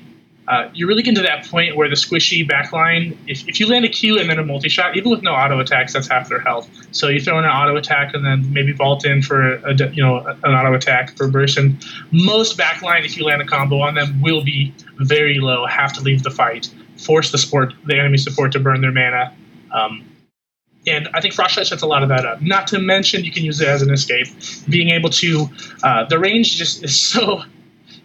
Uh, you're really getting to that point where the squishy backline, if, if you land a Q and then a multi-shot, even with no auto attacks, that's half their health. So you throw in an auto attack and then maybe vault in for a, a you know an auto attack for Burson. Most backline, if you land a combo on them, will be very low, have to leave the fight, force the support, the enemy support to burn their mana. Um, and I think Frost Shot sets a lot of that up. Not to mention you can use it as an escape. Being able to, uh, the range just is so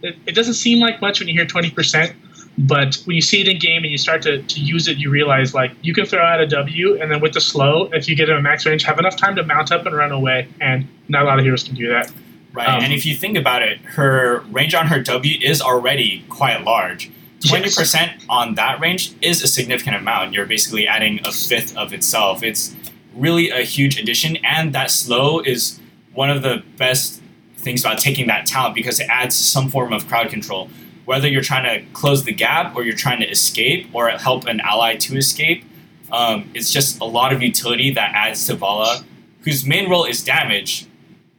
it, it doesn't seem like much when you hear twenty percent, but when you see it in game and you start to, to use it, you realize like you can throw out a W, and then with the slow, if you get in a max range, have enough time to mount up and run away, and not a lot of heroes can do that. Right, um, and if you think about it, her range on her W is already quite large. twenty percent yes. on that range is a significant amount. You're basically adding a fifth of itself. It's really a huge addition, and that slow is one of the best things about taking that talent because it adds some form of crowd control. Whether you're trying to close the gap or you're trying to escape or help an ally to escape, um, it's just a lot of utility that adds to Valla, whose main role is damage.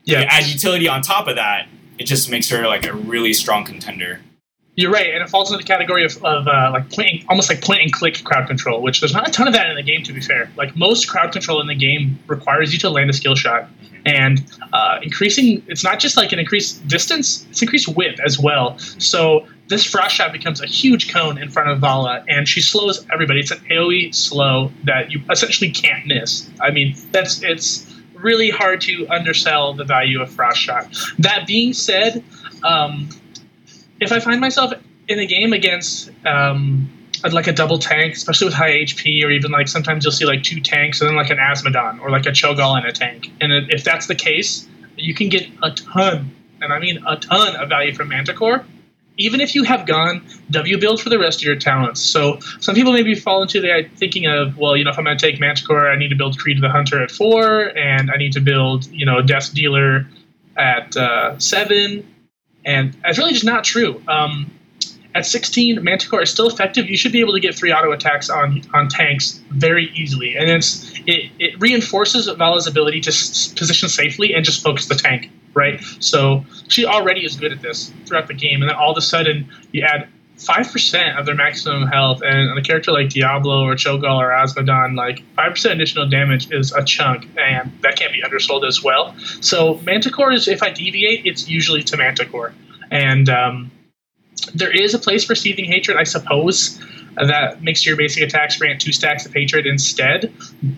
Yeah, you add utility on top of that, it just makes her like a really strong contender. You're right, and it falls into the category of, of uh, like point, almost like point-and-click crowd control, which there's not a ton of that in the game, to be fair. Like, most crowd control in the game requires you to land a skill shot, and uh, increasing, it's not just like an increased distance, it's increased width as well. So this frost shot becomes a huge cone in front of Valla, and she slows everybody. It's an AoE slow that you essentially can't miss. I mean, that's it's really hard to undersell the value of frost shot. That being said, um... if I find myself in a game against um, like a double tank, especially with high H P, or even like sometimes you'll see like two tanks and then like an Asmodon or like a Cho'gall and a tank. And if that's the case, you can get a ton, and I mean a ton of value from Manticore, even if you have gone W build for the rest of your talents. So some people maybe fall into the thinking of, well, you know, if I'm going to take Manticore, I need to build Creed the Hunter at four, and I need to build, you know, Death Dealer at uh, seven. And that's really just not true. Um, at sixteen, Manticore is still effective. You should be able to get three auto attacks on on tanks very easily. And it's it, it reinforces Valla's ability to s- position safely and just focus the tank, right? So she already is good at this throughout the game. And then all of a sudden, you add five percent of their maximum health. And on a character like Diablo or Cho'Gall or Asmodon, like five percent additional damage is a chunk, and that can't be undersold as well. So Manticore is, if I deviate, it's usually to Manticore. And um, there is a place for Seething Hatred, I suppose, that makes your basic attacks grant two stacks of hatred instead.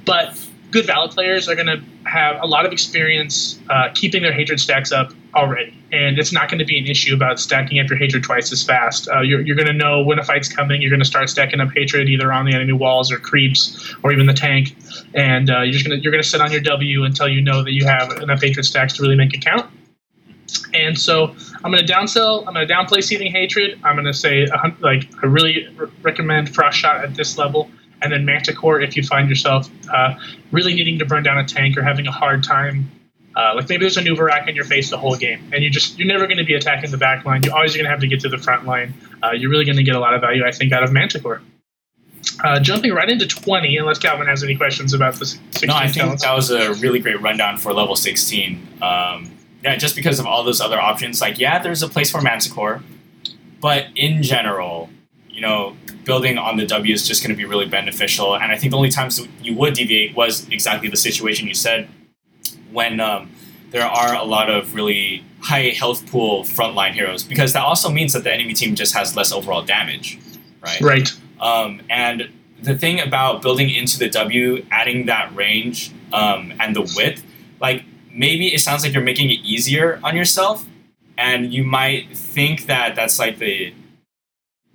But good Valla players are going to have a lot of experience uh, keeping their hatred stacks up already, and it's not going to be an issue about stacking up your hatred twice as fast. Uh, you're you're going to know when a fight's coming. You're going to start stacking up hatred either on the enemy walls or creeps or even the tank, and uh, you're just going to you're going to sit on your W until you know that you have enough hatred stacks to really make it count. And so I'm going to downsell. I'm going to downplay Seething Hatred. I'm going to say like I really r- recommend Frost Shot at this level. And then Manticore, if you find yourself uh, really needing to burn down a tank or having a hard time, uh, like maybe there's a Nuvarak in your face the whole game, and you just, you're never going to be attacking the back line. You're always going to have to get to the front line. Uh, you're really going to get a lot of value, I think, out of Manticore. Uh, jumping right into twenty, unless Calvin has any questions about the sixteen. No, I think talents. That was a really great rundown for level sixteen. Um, yeah, just because of all those other options. Like, yeah, there's a place for Manticore, but in general, you know, building on the W is just going to be really beneficial. And I think the only times you would deviate was exactly the situation you said, when um, there are a lot of really high health pool frontline heroes, because that also means that the enemy team just has less overall damage, right? Right. Um, and the thing about building into the W, adding that range um, and the width, like maybe it sounds like you're making it easier on yourself, and you might think that that's like the...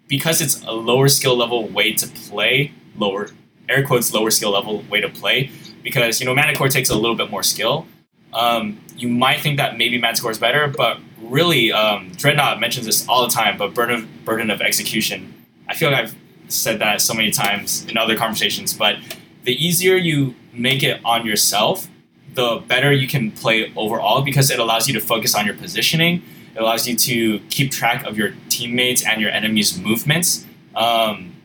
because it's a lower skill level way to play, lower, air quotes, lower skill level way to play, because, you know, Manticore takes a little bit more skill. Um, you might think that maybe Manticore is better, but really, um, Dreadnought mentions this all the time, but burden of, burden of execution. I feel like I've said that so many times in other conversations, but the easier you make it on yourself, the better you can play overall, because it allows you to focus on your positioning. It allows you to keep track of your teammates and your enemies' movements, um,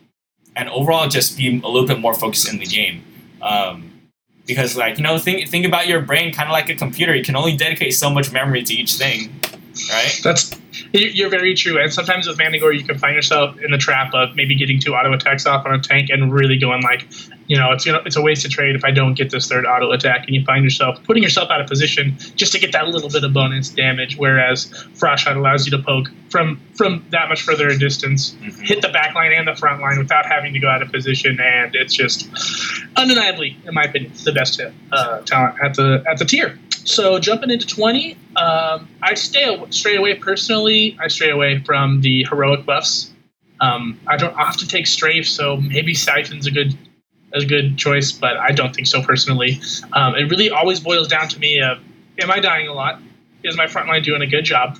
and overall just be a little bit more focused in the game. Um, because, like, you know, think think about your brain kind of like a computer. You can only dedicate so much memory to each thing, right? That's you're very true. And sometimes with Manticore, you can find yourself in the trap of maybe getting two auto attacks off on a tank and really going like, you know, it's you know, it's a waste of trade if I don't get this third auto attack, and you find yourself putting yourself out of position just to get that little bit of bonus damage, whereas Frost Shot allows you to poke from, from that much further a distance, mm-hmm. hit the back line and the front line without having to go out of position, and it's just undeniably, in my opinion, the best hit, uh, talent at the at the tier. So jumping into twenty, um, I stay straight away personally. I stray away from the heroic buffs. Um, I don't I have to take strafe, so maybe Siphon's a good a good choice, but I don't think so personally. Um, it really always boils down to me of, am I dying a lot? Is my frontline doing a good job?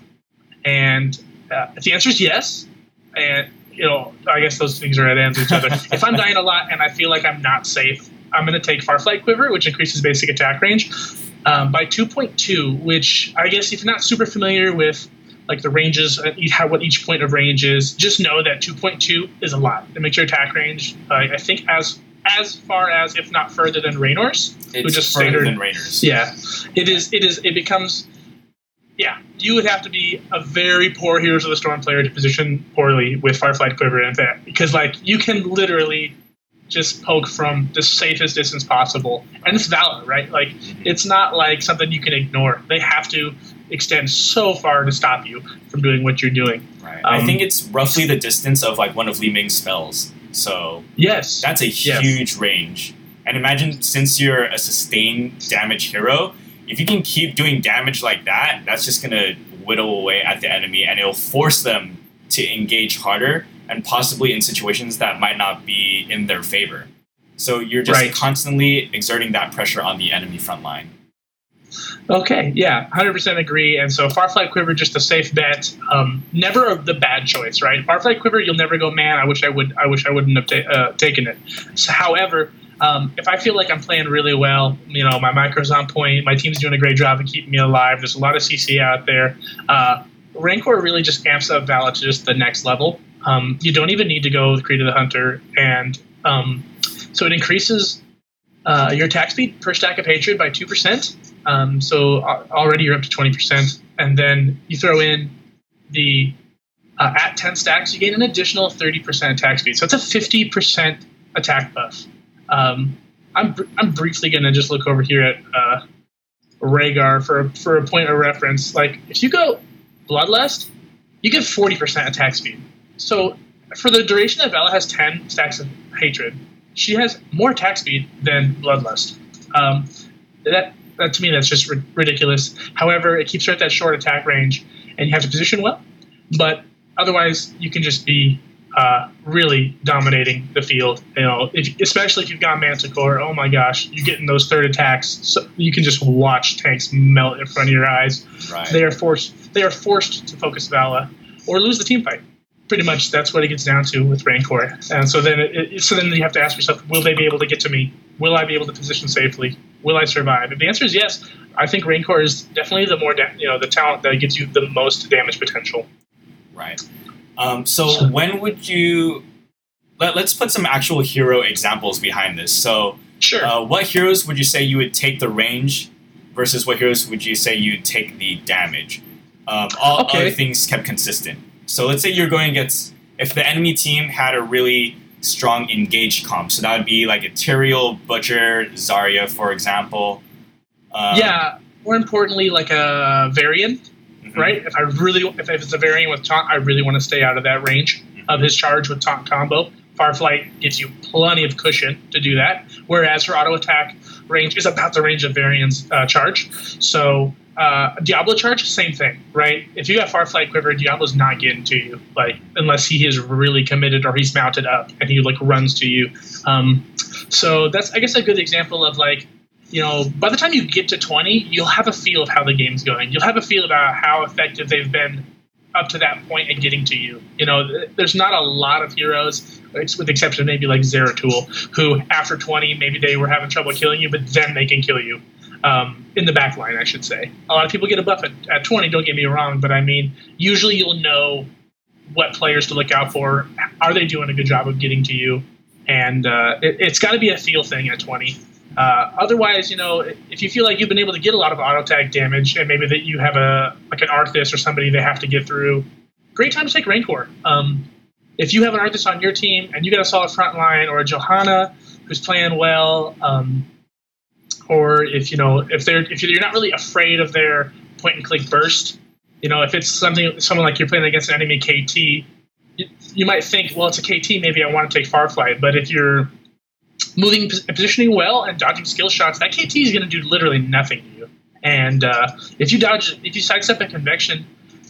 And uh, if the answer is yes, and you know, I guess those things are at ends with each other. If I'm dying a lot and I feel like I'm not safe, I'm going to take Farflight Quiver, which increases basic attack range um, by two point two, which I guess if you're not super familiar with like the ranges, how what each point of range is, just know that two point two is a lot. It makes your attack range, uh, I think, as as far as, if not further than Raynor's. It's who just further standard, than Raynor's. Yeah. It is, it is, it becomes, yeah, you would have to be a very poor Heroes of the Storm player to position poorly with Farflight Quiver and that, because like you can literally just poke from the safest distance possible. And it's Valor, right? Like, it's not like something you can ignore. They have to extend so far to stop you from doing what you're doing. Right. Um, I think it's roughly the distance of, like, one of Lee Ming's spells. So yes, that's a huge yes. range. And imagine, since you're a sustained damage hero, if you can keep doing damage like that, that's just going to whittle away at the enemy, and it'll force them to engage harder, and possibly in situations that might not be in their favor. So you're just right. constantly exerting that pressure on the enemy front line. Okay, yeah, one hundred percent agree. And so Farflight Quiver, just a safe bet. Um, never the bad choice, right? Farflight Quiver, you'll never go, man, I wish I would. I wish I wouldn't have ta- uh, taken it. So, however, um, if I feel like I'm playing really well, you know, my micro's on point, my team's doing a great job in keeping me alive, there's a lot of C C out there, uh, Rancor really just amps up Valla to just the next level. Um, you don't even need to go with Creed of the Hunter, and um, so it increases uh, your attack speed per stack of hatred by two percent, um, so already you're up to twenty percent, and then you throw in the, uh, at ten stacks, you gain an additional thirty percent attack speed, so it's a fifty percent attack buff. Um, I'm br- I'm briefly going to just look over here at uh, Rhaegar for, for a point of reference. Like, if you go Bloodlust, you get forty percent attack speed. So, for the duration that Valla has ten stacks of hatred, she has more attack speed than Bloodlust. Um, that, that to me, that's just ri- ridiculous. However, it keeps her at that short attack range, and you have to position well. But otherwise, you can just be uh, really dominating the field. You know, if, especially if you've got Manticore. Oh my gosh, you get in those third attacks, so you can just watch tanks melt in front of your eyes. Right. They are forced. They are forced to focus Valla or lose the team fight. Pretty much, that's what it gets down to with Rancor, and so then, it, so then you have to ask yourself: will they be able to get to me? Will I be able to position safely? Will I survive? If the answer is yes, I think Rancor is definitely the more, da- you know, the talent that gives you the most damage potential. Right. Um, so, so when would you? Let, let's put some actual hero examples behind this. So, sure. Uh, what heroes would you say you would take the range, versus what heroes would you say you would take the damage? Um, all okay. Other things kept consistent. So let's say you're going against, if the enemy team had a really strong engaged comp, so that would be like a Tyrael, Butcher, Zarya, for example. Um, yeah, more importantly, like a Varian, mm-hmm. right? If I really, if, if it's a Varian with taunt, I really want to stay out of that range mm-hmm. of his charge with taunt combo. Farflight gives you plenty of cushion to do that, whereas her auto attack range is about the range of Varian's uh, charge. So uh, Diablo charge, same thing, right? If you have Farflight Quiver, Diablo's not getting to you, like unless he is really committed or he's mounted up and he like runs to you. Um, so that's, I guess, a good example of like, you know, by the time you get to twenty, you'll have a feel of how the game's going. You'll have a feel about how effective they've been up to that point and getting to you. You know, there's not a lot of heroes, with the exception of maybe like Zeratul, who after twenty, maybe they were having trouble killing you, but then they can kill you. Um, in the back line, I should say. A lot of people get a buff at, at twenty, don't get me wrong, but I mean, usually you'll know what players to look out for. Are they doing a good job of getting to you? And uh, it, it's got to be a feel thing at twenty. Uh, otherwise, you know, if you feel like you've been able to get a lot of auto-attack damage, and maybe that you have a like an Arthas or somebody they have to get through, great time to take Rancor. Um, if you have an Arthas on your team, and you got a solid front line, or a Johanna who's playing well, um, or if you know if they're if you're not really afraid of their point and click burst, you know if it's something someone like you're playing against an enemy K T, you, you might think, well, it's a K T, maybe I want to take Farflight. But if you're moving positioning well and dodging skill shots, that K T is going to do literally nothing to you. And uh, if you dodge, if you sidestep a convection,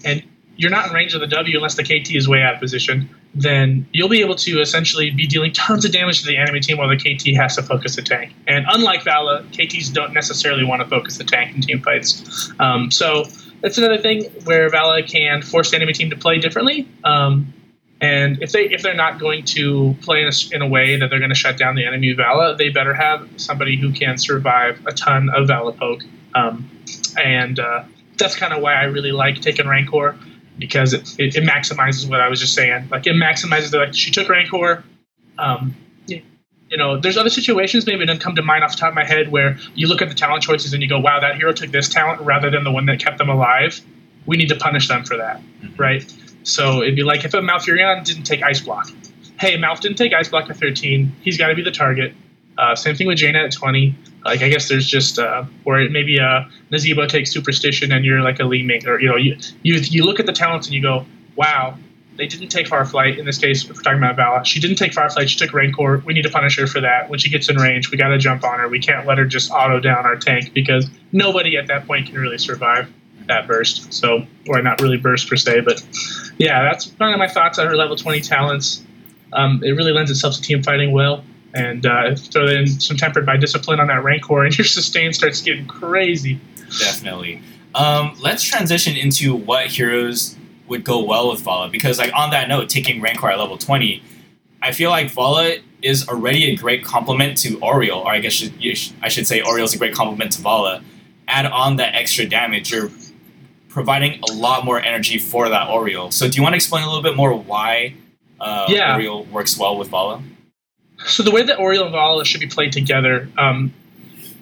and you're not in range of the W unless the K T is way out of position, then you'll be able to essentially be dealing tons of damage to the enemy team while the K T has to focus the tank. And unlike Valla, K Ts don't necessarily want to focus the tank in team fights. Um, so that's another thing where Valla can force the enemy team to play differently. Um, and if, they, if they're not going to play in a, in a way that they're going to shut down the enemy Valla, they better have somebody who can survive a ton of Valla poke. Um, and uh, that's kind of why I really like taking Rancor, because it, it, it maximizes what I was just saying. Like, it maximizes the, like, she took Rancor. Um, yeah. You know, there's other situations, maybe it doesn't come to mind off the top of my head, where you look at the talent choices and you go, wow, that hero took this talent rather than the one that kept them alive. We need to punish them for that, mm-hmm. right? So it'd be like if a Malfurion didn't take Ice Block. Hey, Malf didn't take Ice Block at thirteen. He's got to be the target. Uh, same thing with Jaina at twenty. Like, I guess there's just, uh, or maybe uh, Nazebo takes Superstition and you're like a Lee Ming, or, you know, you, you you look at the talents and you go, wow, they didn't take Fireflight. In this case, if we're talking about Valla, she didn't take Fireflight, she took Rancor. We need to punish her for that. When she gets in range, we got to jump on her. We can't let her just auto down our tank, because nobody at that point can really survive that burst. So, or not really burst per se, but yeah, that's kind of my thoughts on her level twenty talents. Um, it really lends itself to team fighting well. And uh, throw in some tempered by discipline on that Rancor, and your sustain starts getting crazy. Definitely. Um, let's transition into what heroes would go well with Valla, because, like, on that note, taking Rancor at level twenty, I feel like Valla is already a great complement to Auriel, or I guess you sh- I should say Auriel's a great complement to Valla. Add on that extra damage, you're providing a lot more energy for that Auriel. So do you want to explain a little bit more why uh, yeah. Auriel works well with Valla? So the way that Auriel and Valla should be played together, um,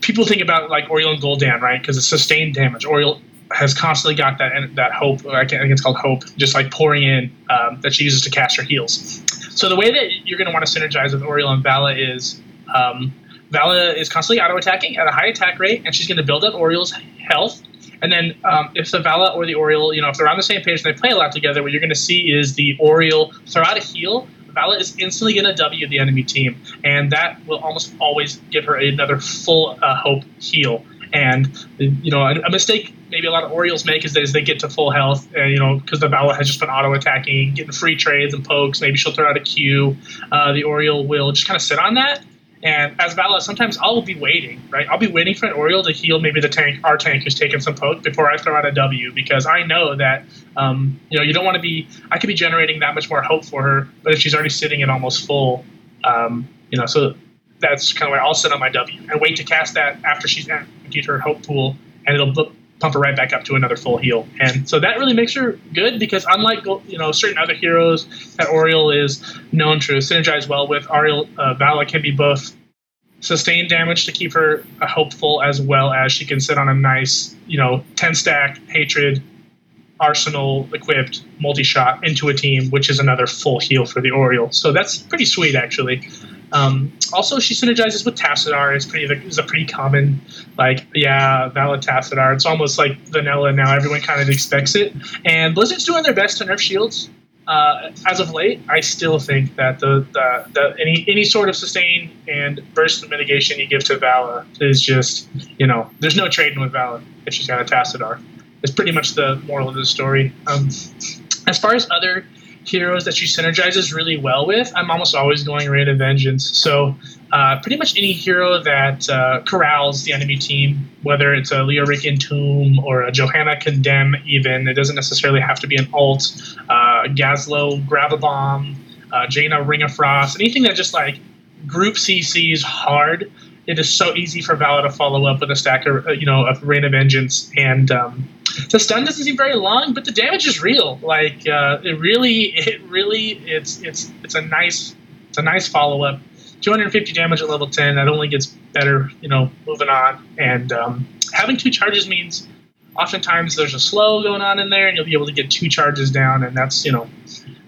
people think about, like, Auriel and Gul'dan, right? Because it's sustained damage. Auriel has constantly got that that hope. I think it's called hope, just like pouring in um, that she uses to cast her heals. So the way that you're going to want to synergize with Auriel and Valla is um, Valla is constantly auto attacking at a high attack rate, and she's going to build up Auriel's health. And then um, if the Valla or the Auriel, you know, if they're on the same page and they play a lot together, what you're going to see is the Auriel throw out a heal. Valla is instantly going to W the enemy team, and that will almost always give her another full uh, hope heal. And, you know, a, a mistake maybe a lot of Auriels make is that is they get to full health, and, you know, because the Valla has just been auto-attacking, getting free trades and pokes. Maybe she'll throw out a Q. Uh, the Auriel will just kind of sit on that. And as Valla, sometimes I'll be waiting, right? I'll be waiting for an Auriel to heal maybe the tank, our tank who's taking some poke, before I throw out a W, because I know that, um, you know, you don't want to be, I could be generating that much more hope for her, but if she's already sitting at almost full, um, you know, so that's kind of where I'll sit on my W and wait to cast that after she's emptied her hope pool, and it'll b- pump her right back up to another full heal. And so that really makes her good, because unlike, you know, certain other heroes that Auriel is known to synergize well with, Auriel, uh, Valla can be both sustained damage to keep her uh, hopeful, as well as she can sit on a nice, you know, ten stack hatred arsenal equipped multi-shot into a team, which is another full heal for the Auriel. So that's pretty sweet, actually. Um, also, she synergizes with Tassadar. It's pretty, it's a pretty common, like, yeah, Valla Tassadar. It's almost like vanilla now. Everyone kind of expects it. And Blizzard's doing their best to nerf shields. Uh, as of late, I still think that the, the, the any any sort of sustain and burst mitigation you give to Valla is just, you know, there's no trading with Valla if she's got a Tassadar. It's pretty much the moral of the story. Um, as far as other heroes that she synergizes really well with, I'm almost always going Reign of Vengeance. So uh, pretty much any hero that uh, corrals the enemy team, whether it's a Leoric Entomb or a Johanna Condemn even, it doesn't necessarily have to be an ult, uh, Gaslow Gravabomb, uh, Jaina Ring of Frost, anything that just, like, group C Cs hard, it is so easy for Valla to follow up with a stack of, you know, of Reign of Vengeance. And um, the stun doesn't seem very long, but the damage is real. Like, uh, it really, it really, it's it's it's a nice, it's a nice follow up. two hundred fifty damage at level ten. That only gets better, you know, moving on. And um, having two charges means oftentimes there's a slow going on in there, and you'll be able to get two charges down. And that's, you know,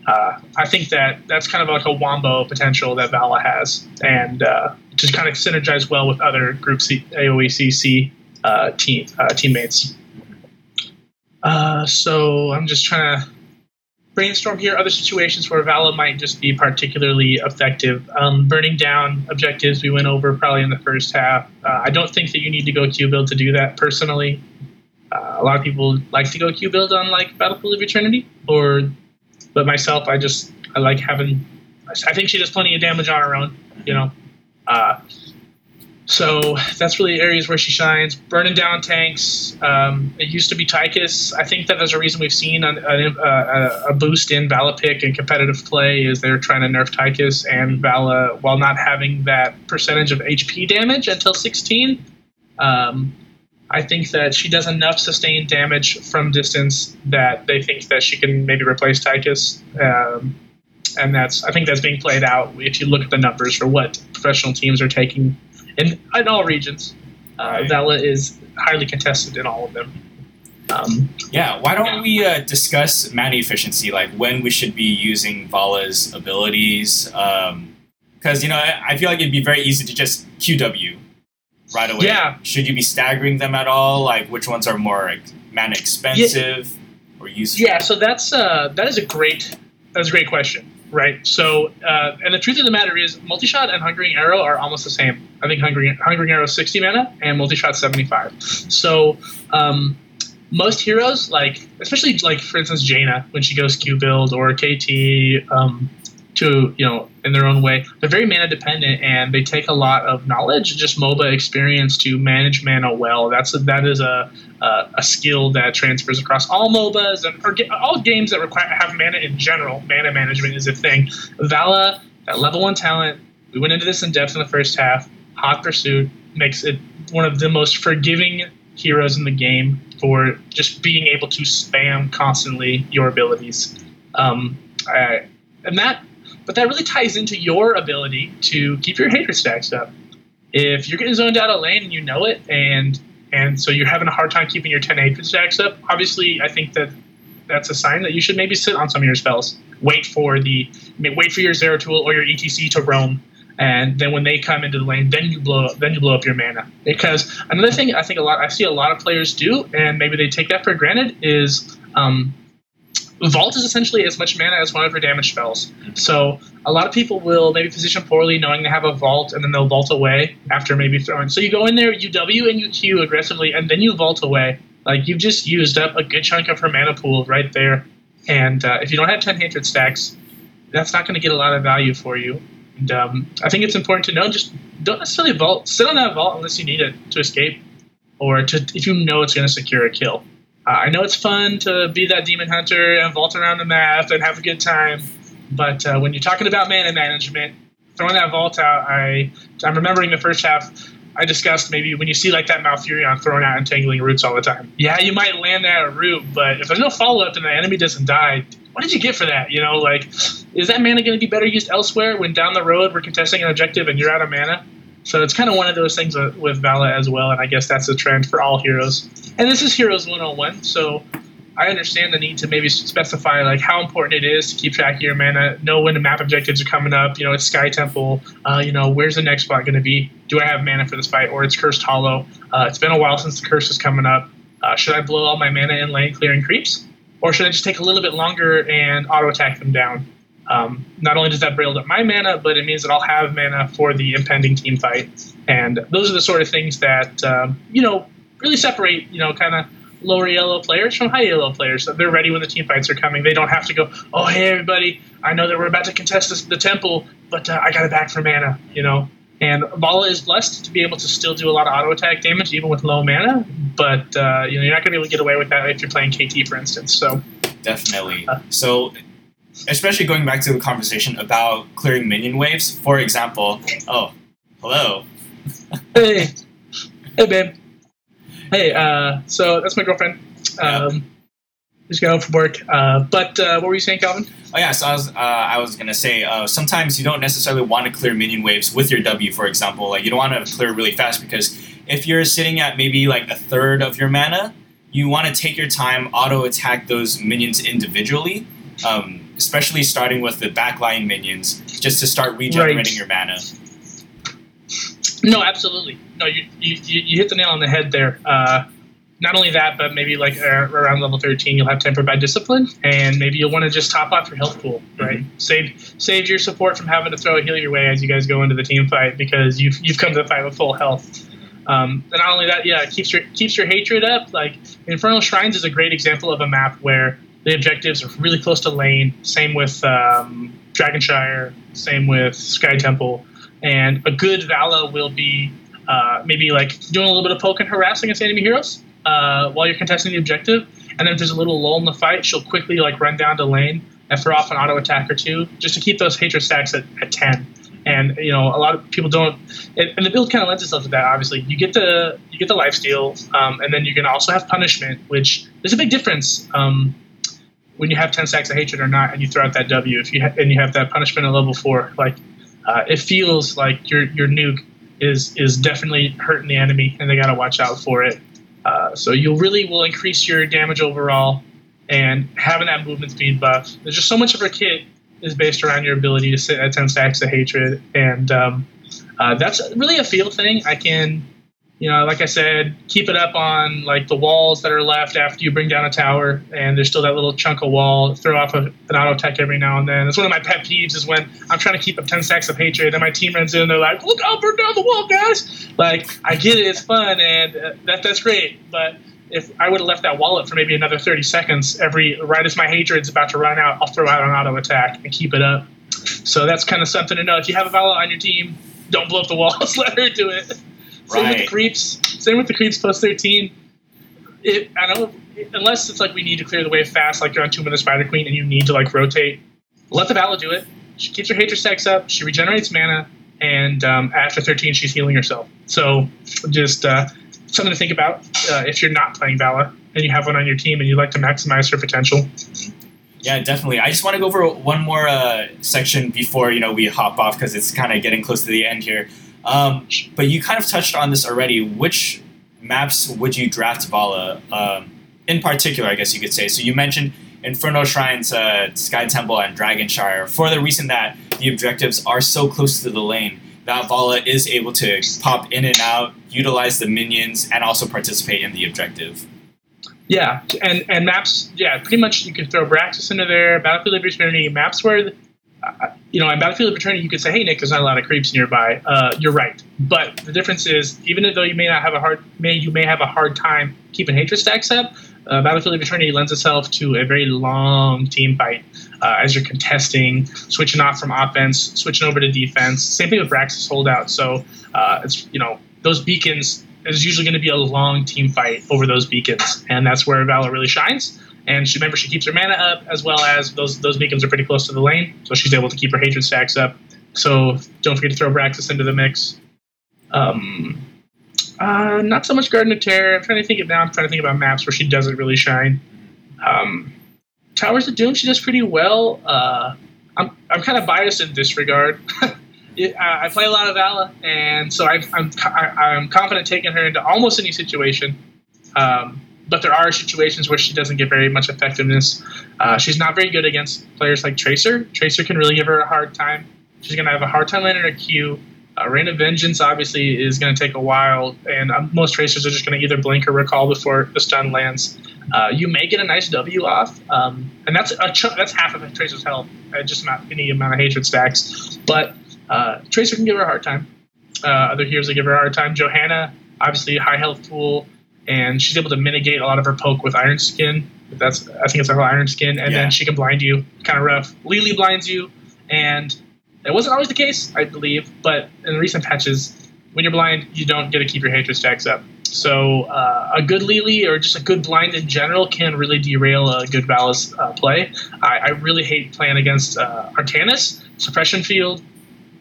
uh, I think that that's kind of like a wombo potential that Valla has, and uh, just kind of synergize well with other group C- A O E C C uh, team uh, teammates. Uh, so I'm just trying to brainstorm here other situations where Valla might just be particularly effective. Um, burning down objectives we went over probably in the first half. Uh, I don't think that you need to go Q-Build to do that personally. Uh, a lot of people like to go Q-Build on like Battlefield of Eternity, or but myself, I just I like having... I think she does plenty of damage on her own, you know. Uh, so that's really areas where she shines. Burning down tanks. Um, it used to be Tychus. I think that there's a reason we've seen a, a, a boost in Valla pick and competitive play is they're trying to nerf Tychus and Valla while not having that percentage of H P damage until sixteen. Um, I think that she does enough sustained damage from distance that they think that she can maybe replace Tychus. Um, and that's I think that's being played out if you look at the numbers for what professional teams are taking in, in all regions. Uh, right. Valla is highly contested in all of them. Um, yeah, why don't yeah. we uh, discuss mana efficiency, like when we should be using Valla's abilities? Because, um, you know, I feel like it'd be very easy to just Q W right away. Yeah. Should you be staggering them at all? Like, which ones are more like, mana expensive yeah. or useful? Yeah, so that's uh, that is a great that's a great question. Right. So, uh, and the truth of the matter is, multi-shot and hungering arrow are almost the same. I think hungering hungering arrow is sixty mana and multi-shot seventy-five. So, um, most heroes, like especially like for instance Jaina, when she goes Q build or K T, um, to you know in their own way, they're very mana dependent and they take a lot of knowledge, just MOBA experience to manage mana well. That's a, that is a Uh, a skill that transfers across all M O B As and or ge- all games that require have mana in general. Mana management is a thing. Valla, that level one talent, we went into this in depth in the first half. Hot Pursuit makes it one of the most forgiving heroes in the game for just being able to spam constantly your abilities. Um, I, and that, but that really ties into your ability to keep your hater stacks up. If you're getting zoned out of lane and you know it, and And so you're having a hard time keeping your ten hatred stacks up. Obviously, I think that that's a sign that you should maybe sit on some of your spells. Wait for the wait for your zero tool or your E T C to roam, and then when they come into the lane, then you blow then you blow up your mana. Because another thing I think a lot I see a lot of players do, and maybe they take that for granted, is um, Vault is essentially as much mana as one of her damage spells. So a lot of people will maybe position poorly knowing they have a Vault, and then they'll Vault away after maybe throwing. So you go in there, you W and you Q aggressively, and then you Vault away. Like, you've just used up a good chunk of her mana pool right there. And uh, if you don't have ten hatred stacks, that's not going to get a lot of value for you. And um, I think it's important to know, just don't necessarily Vault. Sit on that Vault unless you need it to escape, or to if you know it's going to secure a kill. Uh, I know it's fun to be that demon hunter and vault around the map and have a good time, but uh, when you're talking about mana management, throwing that vault out, I, I'm remembering the first half I discussed maybe when you see like that Malfurion throwing out and tangling roots all the time. Yeah, you might land that root, but if there's no follow-up and the enemy doesn't die, what did you get for that? You know, like, is that mana going to be better used elsewhere when down the road we're contesting an objective and you're out of mana? So it's kind of one of those things with Valla as well, and I guess that's a trend for all heroes. And this is Heroes one oh one, so I understand the need to maybe specify like how important it is to keep track of your mana, know when the map objectives are coming up. You know, it's Sky Temple. Uh, you know, where's the next spot going to be? Do I have mana for this fight? Or it's Cursed Hollow. Uh, it's been a while since the curse is coming up. Uh, should I blow all my mana in lane clearing creeps? Or should I just take a little bit longer and auto-attack them down? Um, not only does that build up my mana, but it means that I'll have mana for the impending team fight. And those are the sort of things that, um, you know, really separate, you know, kind of lower yellow players from high yellow players. So they're ready when the team fights are coming. They don't have to go, oh, hey, everybody, I know that we're about to contest this, the temple, but uh, I got it back for mana, you know. And Valla is blessed to be able to still do a lot of auto-attack damage, even with low mana. But, uh, you know, you're not going to be able to get away with that if you're playing K T, for instance. So definitely. Uh, so... Especially going back to the conversation about clearing minion waves, for example. Oh, hello. Hey, hey, babe. Hey, uh, so that's my girlfriend. Um, yeah. Just got home from work. Uh, but uh, what were you saying, Calvin? Oh yeah, so I was uh, I was gonna say uh, sometimes you don't necessarily want to clear minion waves with your W, for example. Like, you don't want to clear really fast because if you're sitting at maybe like a third of your mana, you want to take your time, auto attack those minions individually. Um, especially starting with the backline minions, just to start regenerating right. your mana. No, absolutely. No, you, you you hit the nail on the head there. Uh, Not only that, but maybe like uh, around level thirteen, you'll have Tempered by Discipline, and maybe you'll want to just top off your health pool, right? Mm-hmm. Save save your support from having to throw a heal your way as you guys go into the team fight, because you've you've come to the fight with full health. Um, and not only that, yeah, it keeps your keeps your hatred up. Like Infernal Shrines is a great example of a map where the objectives are really close to lane. Same with um, Dragonshire. Same with Sky Temple. And a good Valla will be uh, maybe like doing a little bit of poke and harass against enemy heroes. Uh, while you're contesting the objective, and then if there's a little lull in the fight, she'll quickly like run down to lane and throw off an auto attack or two just to keep those hatred stacks at, at ten. And you know, a lot of people don't. And, and the build kind of lends itself to that. Obviously, you get the you get the lifesteal, um, and then you can also have punishment, which there's a big difference um, when you have ten stacks of hatred or not, and you throw out that W. If you ha- and you have that punishment at level four, like uh, it feels like your your nuke is is definitely hurting the enemy, and they gotta watch out for it. Uh, so you'll really will increase your damage overall, and having that movement speed buff. There's just so much of her kit is based around your ability to sit at ten stacks of hatred, and um, uh, that's really a field thing. I can, you know, like I said, keep it up on like the walls that are left after you bring down a tower, and there's still that little chunk of wall. Throw off a, an auto attack every now and then. It's one of my pet peeves is when I'm trying to keep up ten stacks of hatred, and my team runs in, and they're like, "Look, I'll burn down the wall, guys!" Like, I get it, it's fun, and uh, that that's great. But if I would have left that wall up for maybe another thirty seconds, every right as my hatred's about to run out, I'll throw out an auto attack and keep it up. So that's kind of something to know. If you have a Valla on your team, don't blow up the walls. Let her do it. Same right. with the creeps. Same with the creeps post thirteen. It, I know, unless it's like we need to clear the way fast, like you're on two minute Spider Queen and you need to like rotate. Let the Valla do it. She keeps her hatred stacks up. She regenerates mana, and um, after thirteen, she's healing herself. So just uh, something to think about uh, if you're not playing Valla and you have one on your team and you'd like to maximize her potential. Yeah, definitely. I just want to go over one more uh, section before you know we hop off because it's kind of getting close to the end here. Um, but you kind of touched on this already. Which maps would you draft Valla um, in particular, I guess you could say? So you mentioned Infernal Shrines, uh, Sky Temple, and Dragonshire for the reason that the objectives are so close to the lane that Valla is able to pop in and out, utilize the minions, and also participate in the objective. Yeah, and, and maps, yeah, pretty much you could throw Braxis into there, Battlefield of Eternity, maps where... The, Uh, you know, in Battlefield of Eternity, you could say, "Hey, Nick, there's not a lot of creeps nearby." Uh, you're right, but the difference is, even though you may not have a hard, may you may have a hard time keeping hatred stacks up, uh, Battlefield of Eternity lends itself to a very long team fight uh, as you're contesting, switching off from offense, switching over to defense. Same thing with Braxis Holdout. So uh, it's you know those beacons. There's usually going to be a long team fight over those beacons, and that's where Valla really shines. And she, remember, she keeps her mana up, as well as those those beacons are pretty close to the lane, so she's able to keep her hatred stacks up. So don't forget to throw Braxis into the mix. Um, uh, not so much Garden of Terror. I'm trying to think of now. I'm trying to think about maps where she doesn't really shine. Um, Towers of Doom, she does pretty well. Uh, I'm I'm kind of biased in this regard. I, I play a lot of Valla, and so I've, I'm I, I'm confident taking her into almost any situation. Um, But there are situations where she doesn't get very much effectiveness. Uh, she's not very good against players like Tracer. Tracer can really give her a hard time. She's going to have a hard time landing her Q. Uh, Reign of Vengeance, obviously, is going to take a while. And uh, most Tracers are just going to either blink or recall before the stun lands. Uh, you may get a nice W off. Um, and that's a ch- that's half of a Tracer's health. Uh, just not any amount of hatred stacks. But uh, Tracer can give her a hard time. Uh, other heroes that give her a hard time. Johanna, obviously, high health pool. And she's able to mitigate a lot of her poke with Iron Skin. That's I think it's called Iron Skin. And yeah. Then she can blind you. Kind of rough. Lili blinds you. And it wasn't always the case, I believe. But in recent patches, when you're blind, you don't get to keep your hatred stacks up. So uh, a good Lili or just a good blind in general can really derail a good Valla's uh, play. I, I really hate playing against uh, Artanis, Suppression Field,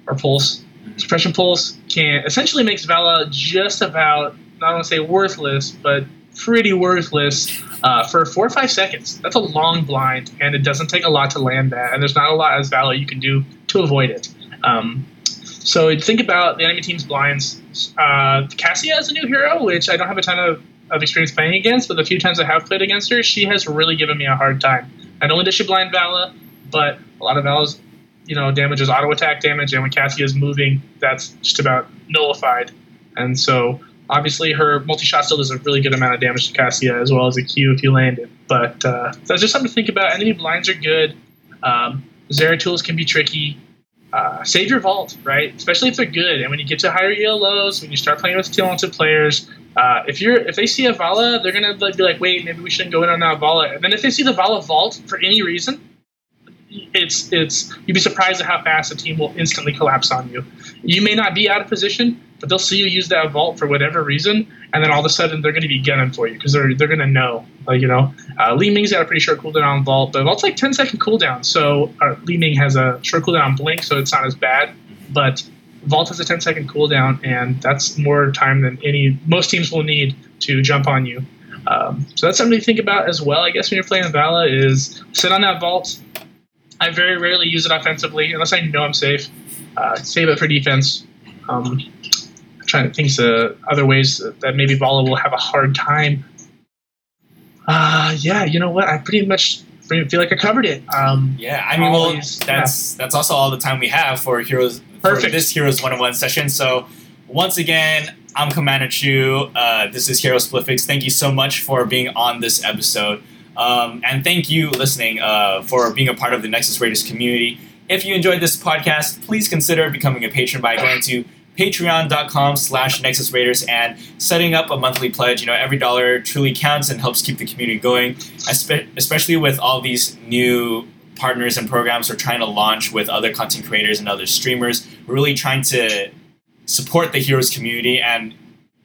or Pulse. Mm-hmm. Suppression Pulse can essentially makes Valla just about... I don't want to say worthless, but pretty worthless uh, for four or five seconds. That's a long blind, and it doesn't take a lot to land that, and there's not a lot as Valla you can do to avoid it. Um, so think about the enemy team's blinds. Uh, Cassia is a new hero, which I don't have a ton of, of experience playing against, but the few times I have played against her, she has really given me a hard time. Not only does she blind Valla, but a lot of Valla's you know, damage is auto attack damage, and when Cassia is moving, that's just about nullified. And so... Obviously, her multi-shot still does a really good amount of damage to Cassia, as well as a Q if you land it. But uh, that's just something to think about. Enemy blinds are good. Um, Zeratul can be tricky. Uh, save your vault, right? Especially if they're good. And when you get to higher E L Os, when you start playing with talented players, uh, if you're if they see a Valla, they're gonna be like, wait, maybe we shouldn't go in on that Valla. And then if they see the Valla vault for any reason, it's it's you'd be surprised at how fast a team will instantly collapse on you. You may not be out of position, but they'll see you use that vault for whatever reason, and then all of a sudden they're going to be gunning for you because they're they're going to know, like, you know. Uh, Lee Ming's got a pretty short cooldown on vault, but vault's like ten second cooldown, so uh, Lee Ming has a short cooldown on blink, so it's not as bad. But vault has a ten second cooldown, and that's more time than any most teams will need to jump on you. Um, so that's something to think about as well, I guess, when you're playing Valla, is sit on that vault. I very rarely use it offensively unless I know I'm safe. Uh, save it for defense. Um, I'm trying to think of other ways that maybe Valla will have a hard time. Uh, yeah, you know what? I pretty much feel like I covered it. Um, yeah, I mean, well, these, that's yeah. that's also all the time we have for Heroes for this Heroes one oh one session. So once again, I'm Commander Chu. Uh, this is Heroes Splitfix. Thank you so much for being on this episode. Um, and thank you listening uh, for being a part of the Nexus Raiders community. If you enjoyed this podcast, please consider becoming a patron by going to Patreon.com slash Nexus Raiders and setting up a monthly pledge. You know, every dollar truly counts and helps keep the community going, especially with all these new partners and programs we're trying to launch with other content creators and other streamers. We're really trying to support the Heroes community, and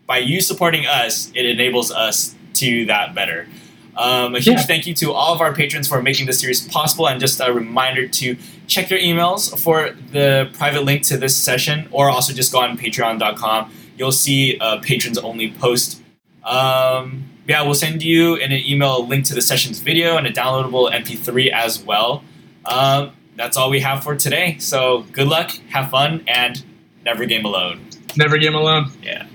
by you supporting us, it enables us to do that better. Um, a huge yeah. thank you to all of our patrons for making this series possible, and just a reminder to check your emails for the private link to this session, or also just go on Patreon dot com. You'll see a patrons-only post. Um, yeah, we'll send you in an email a link to the session's video and a downloadable M P three as well. Um, that's all we have for today. So good luck, have fun, and never game alone. Never game alone. Yeah.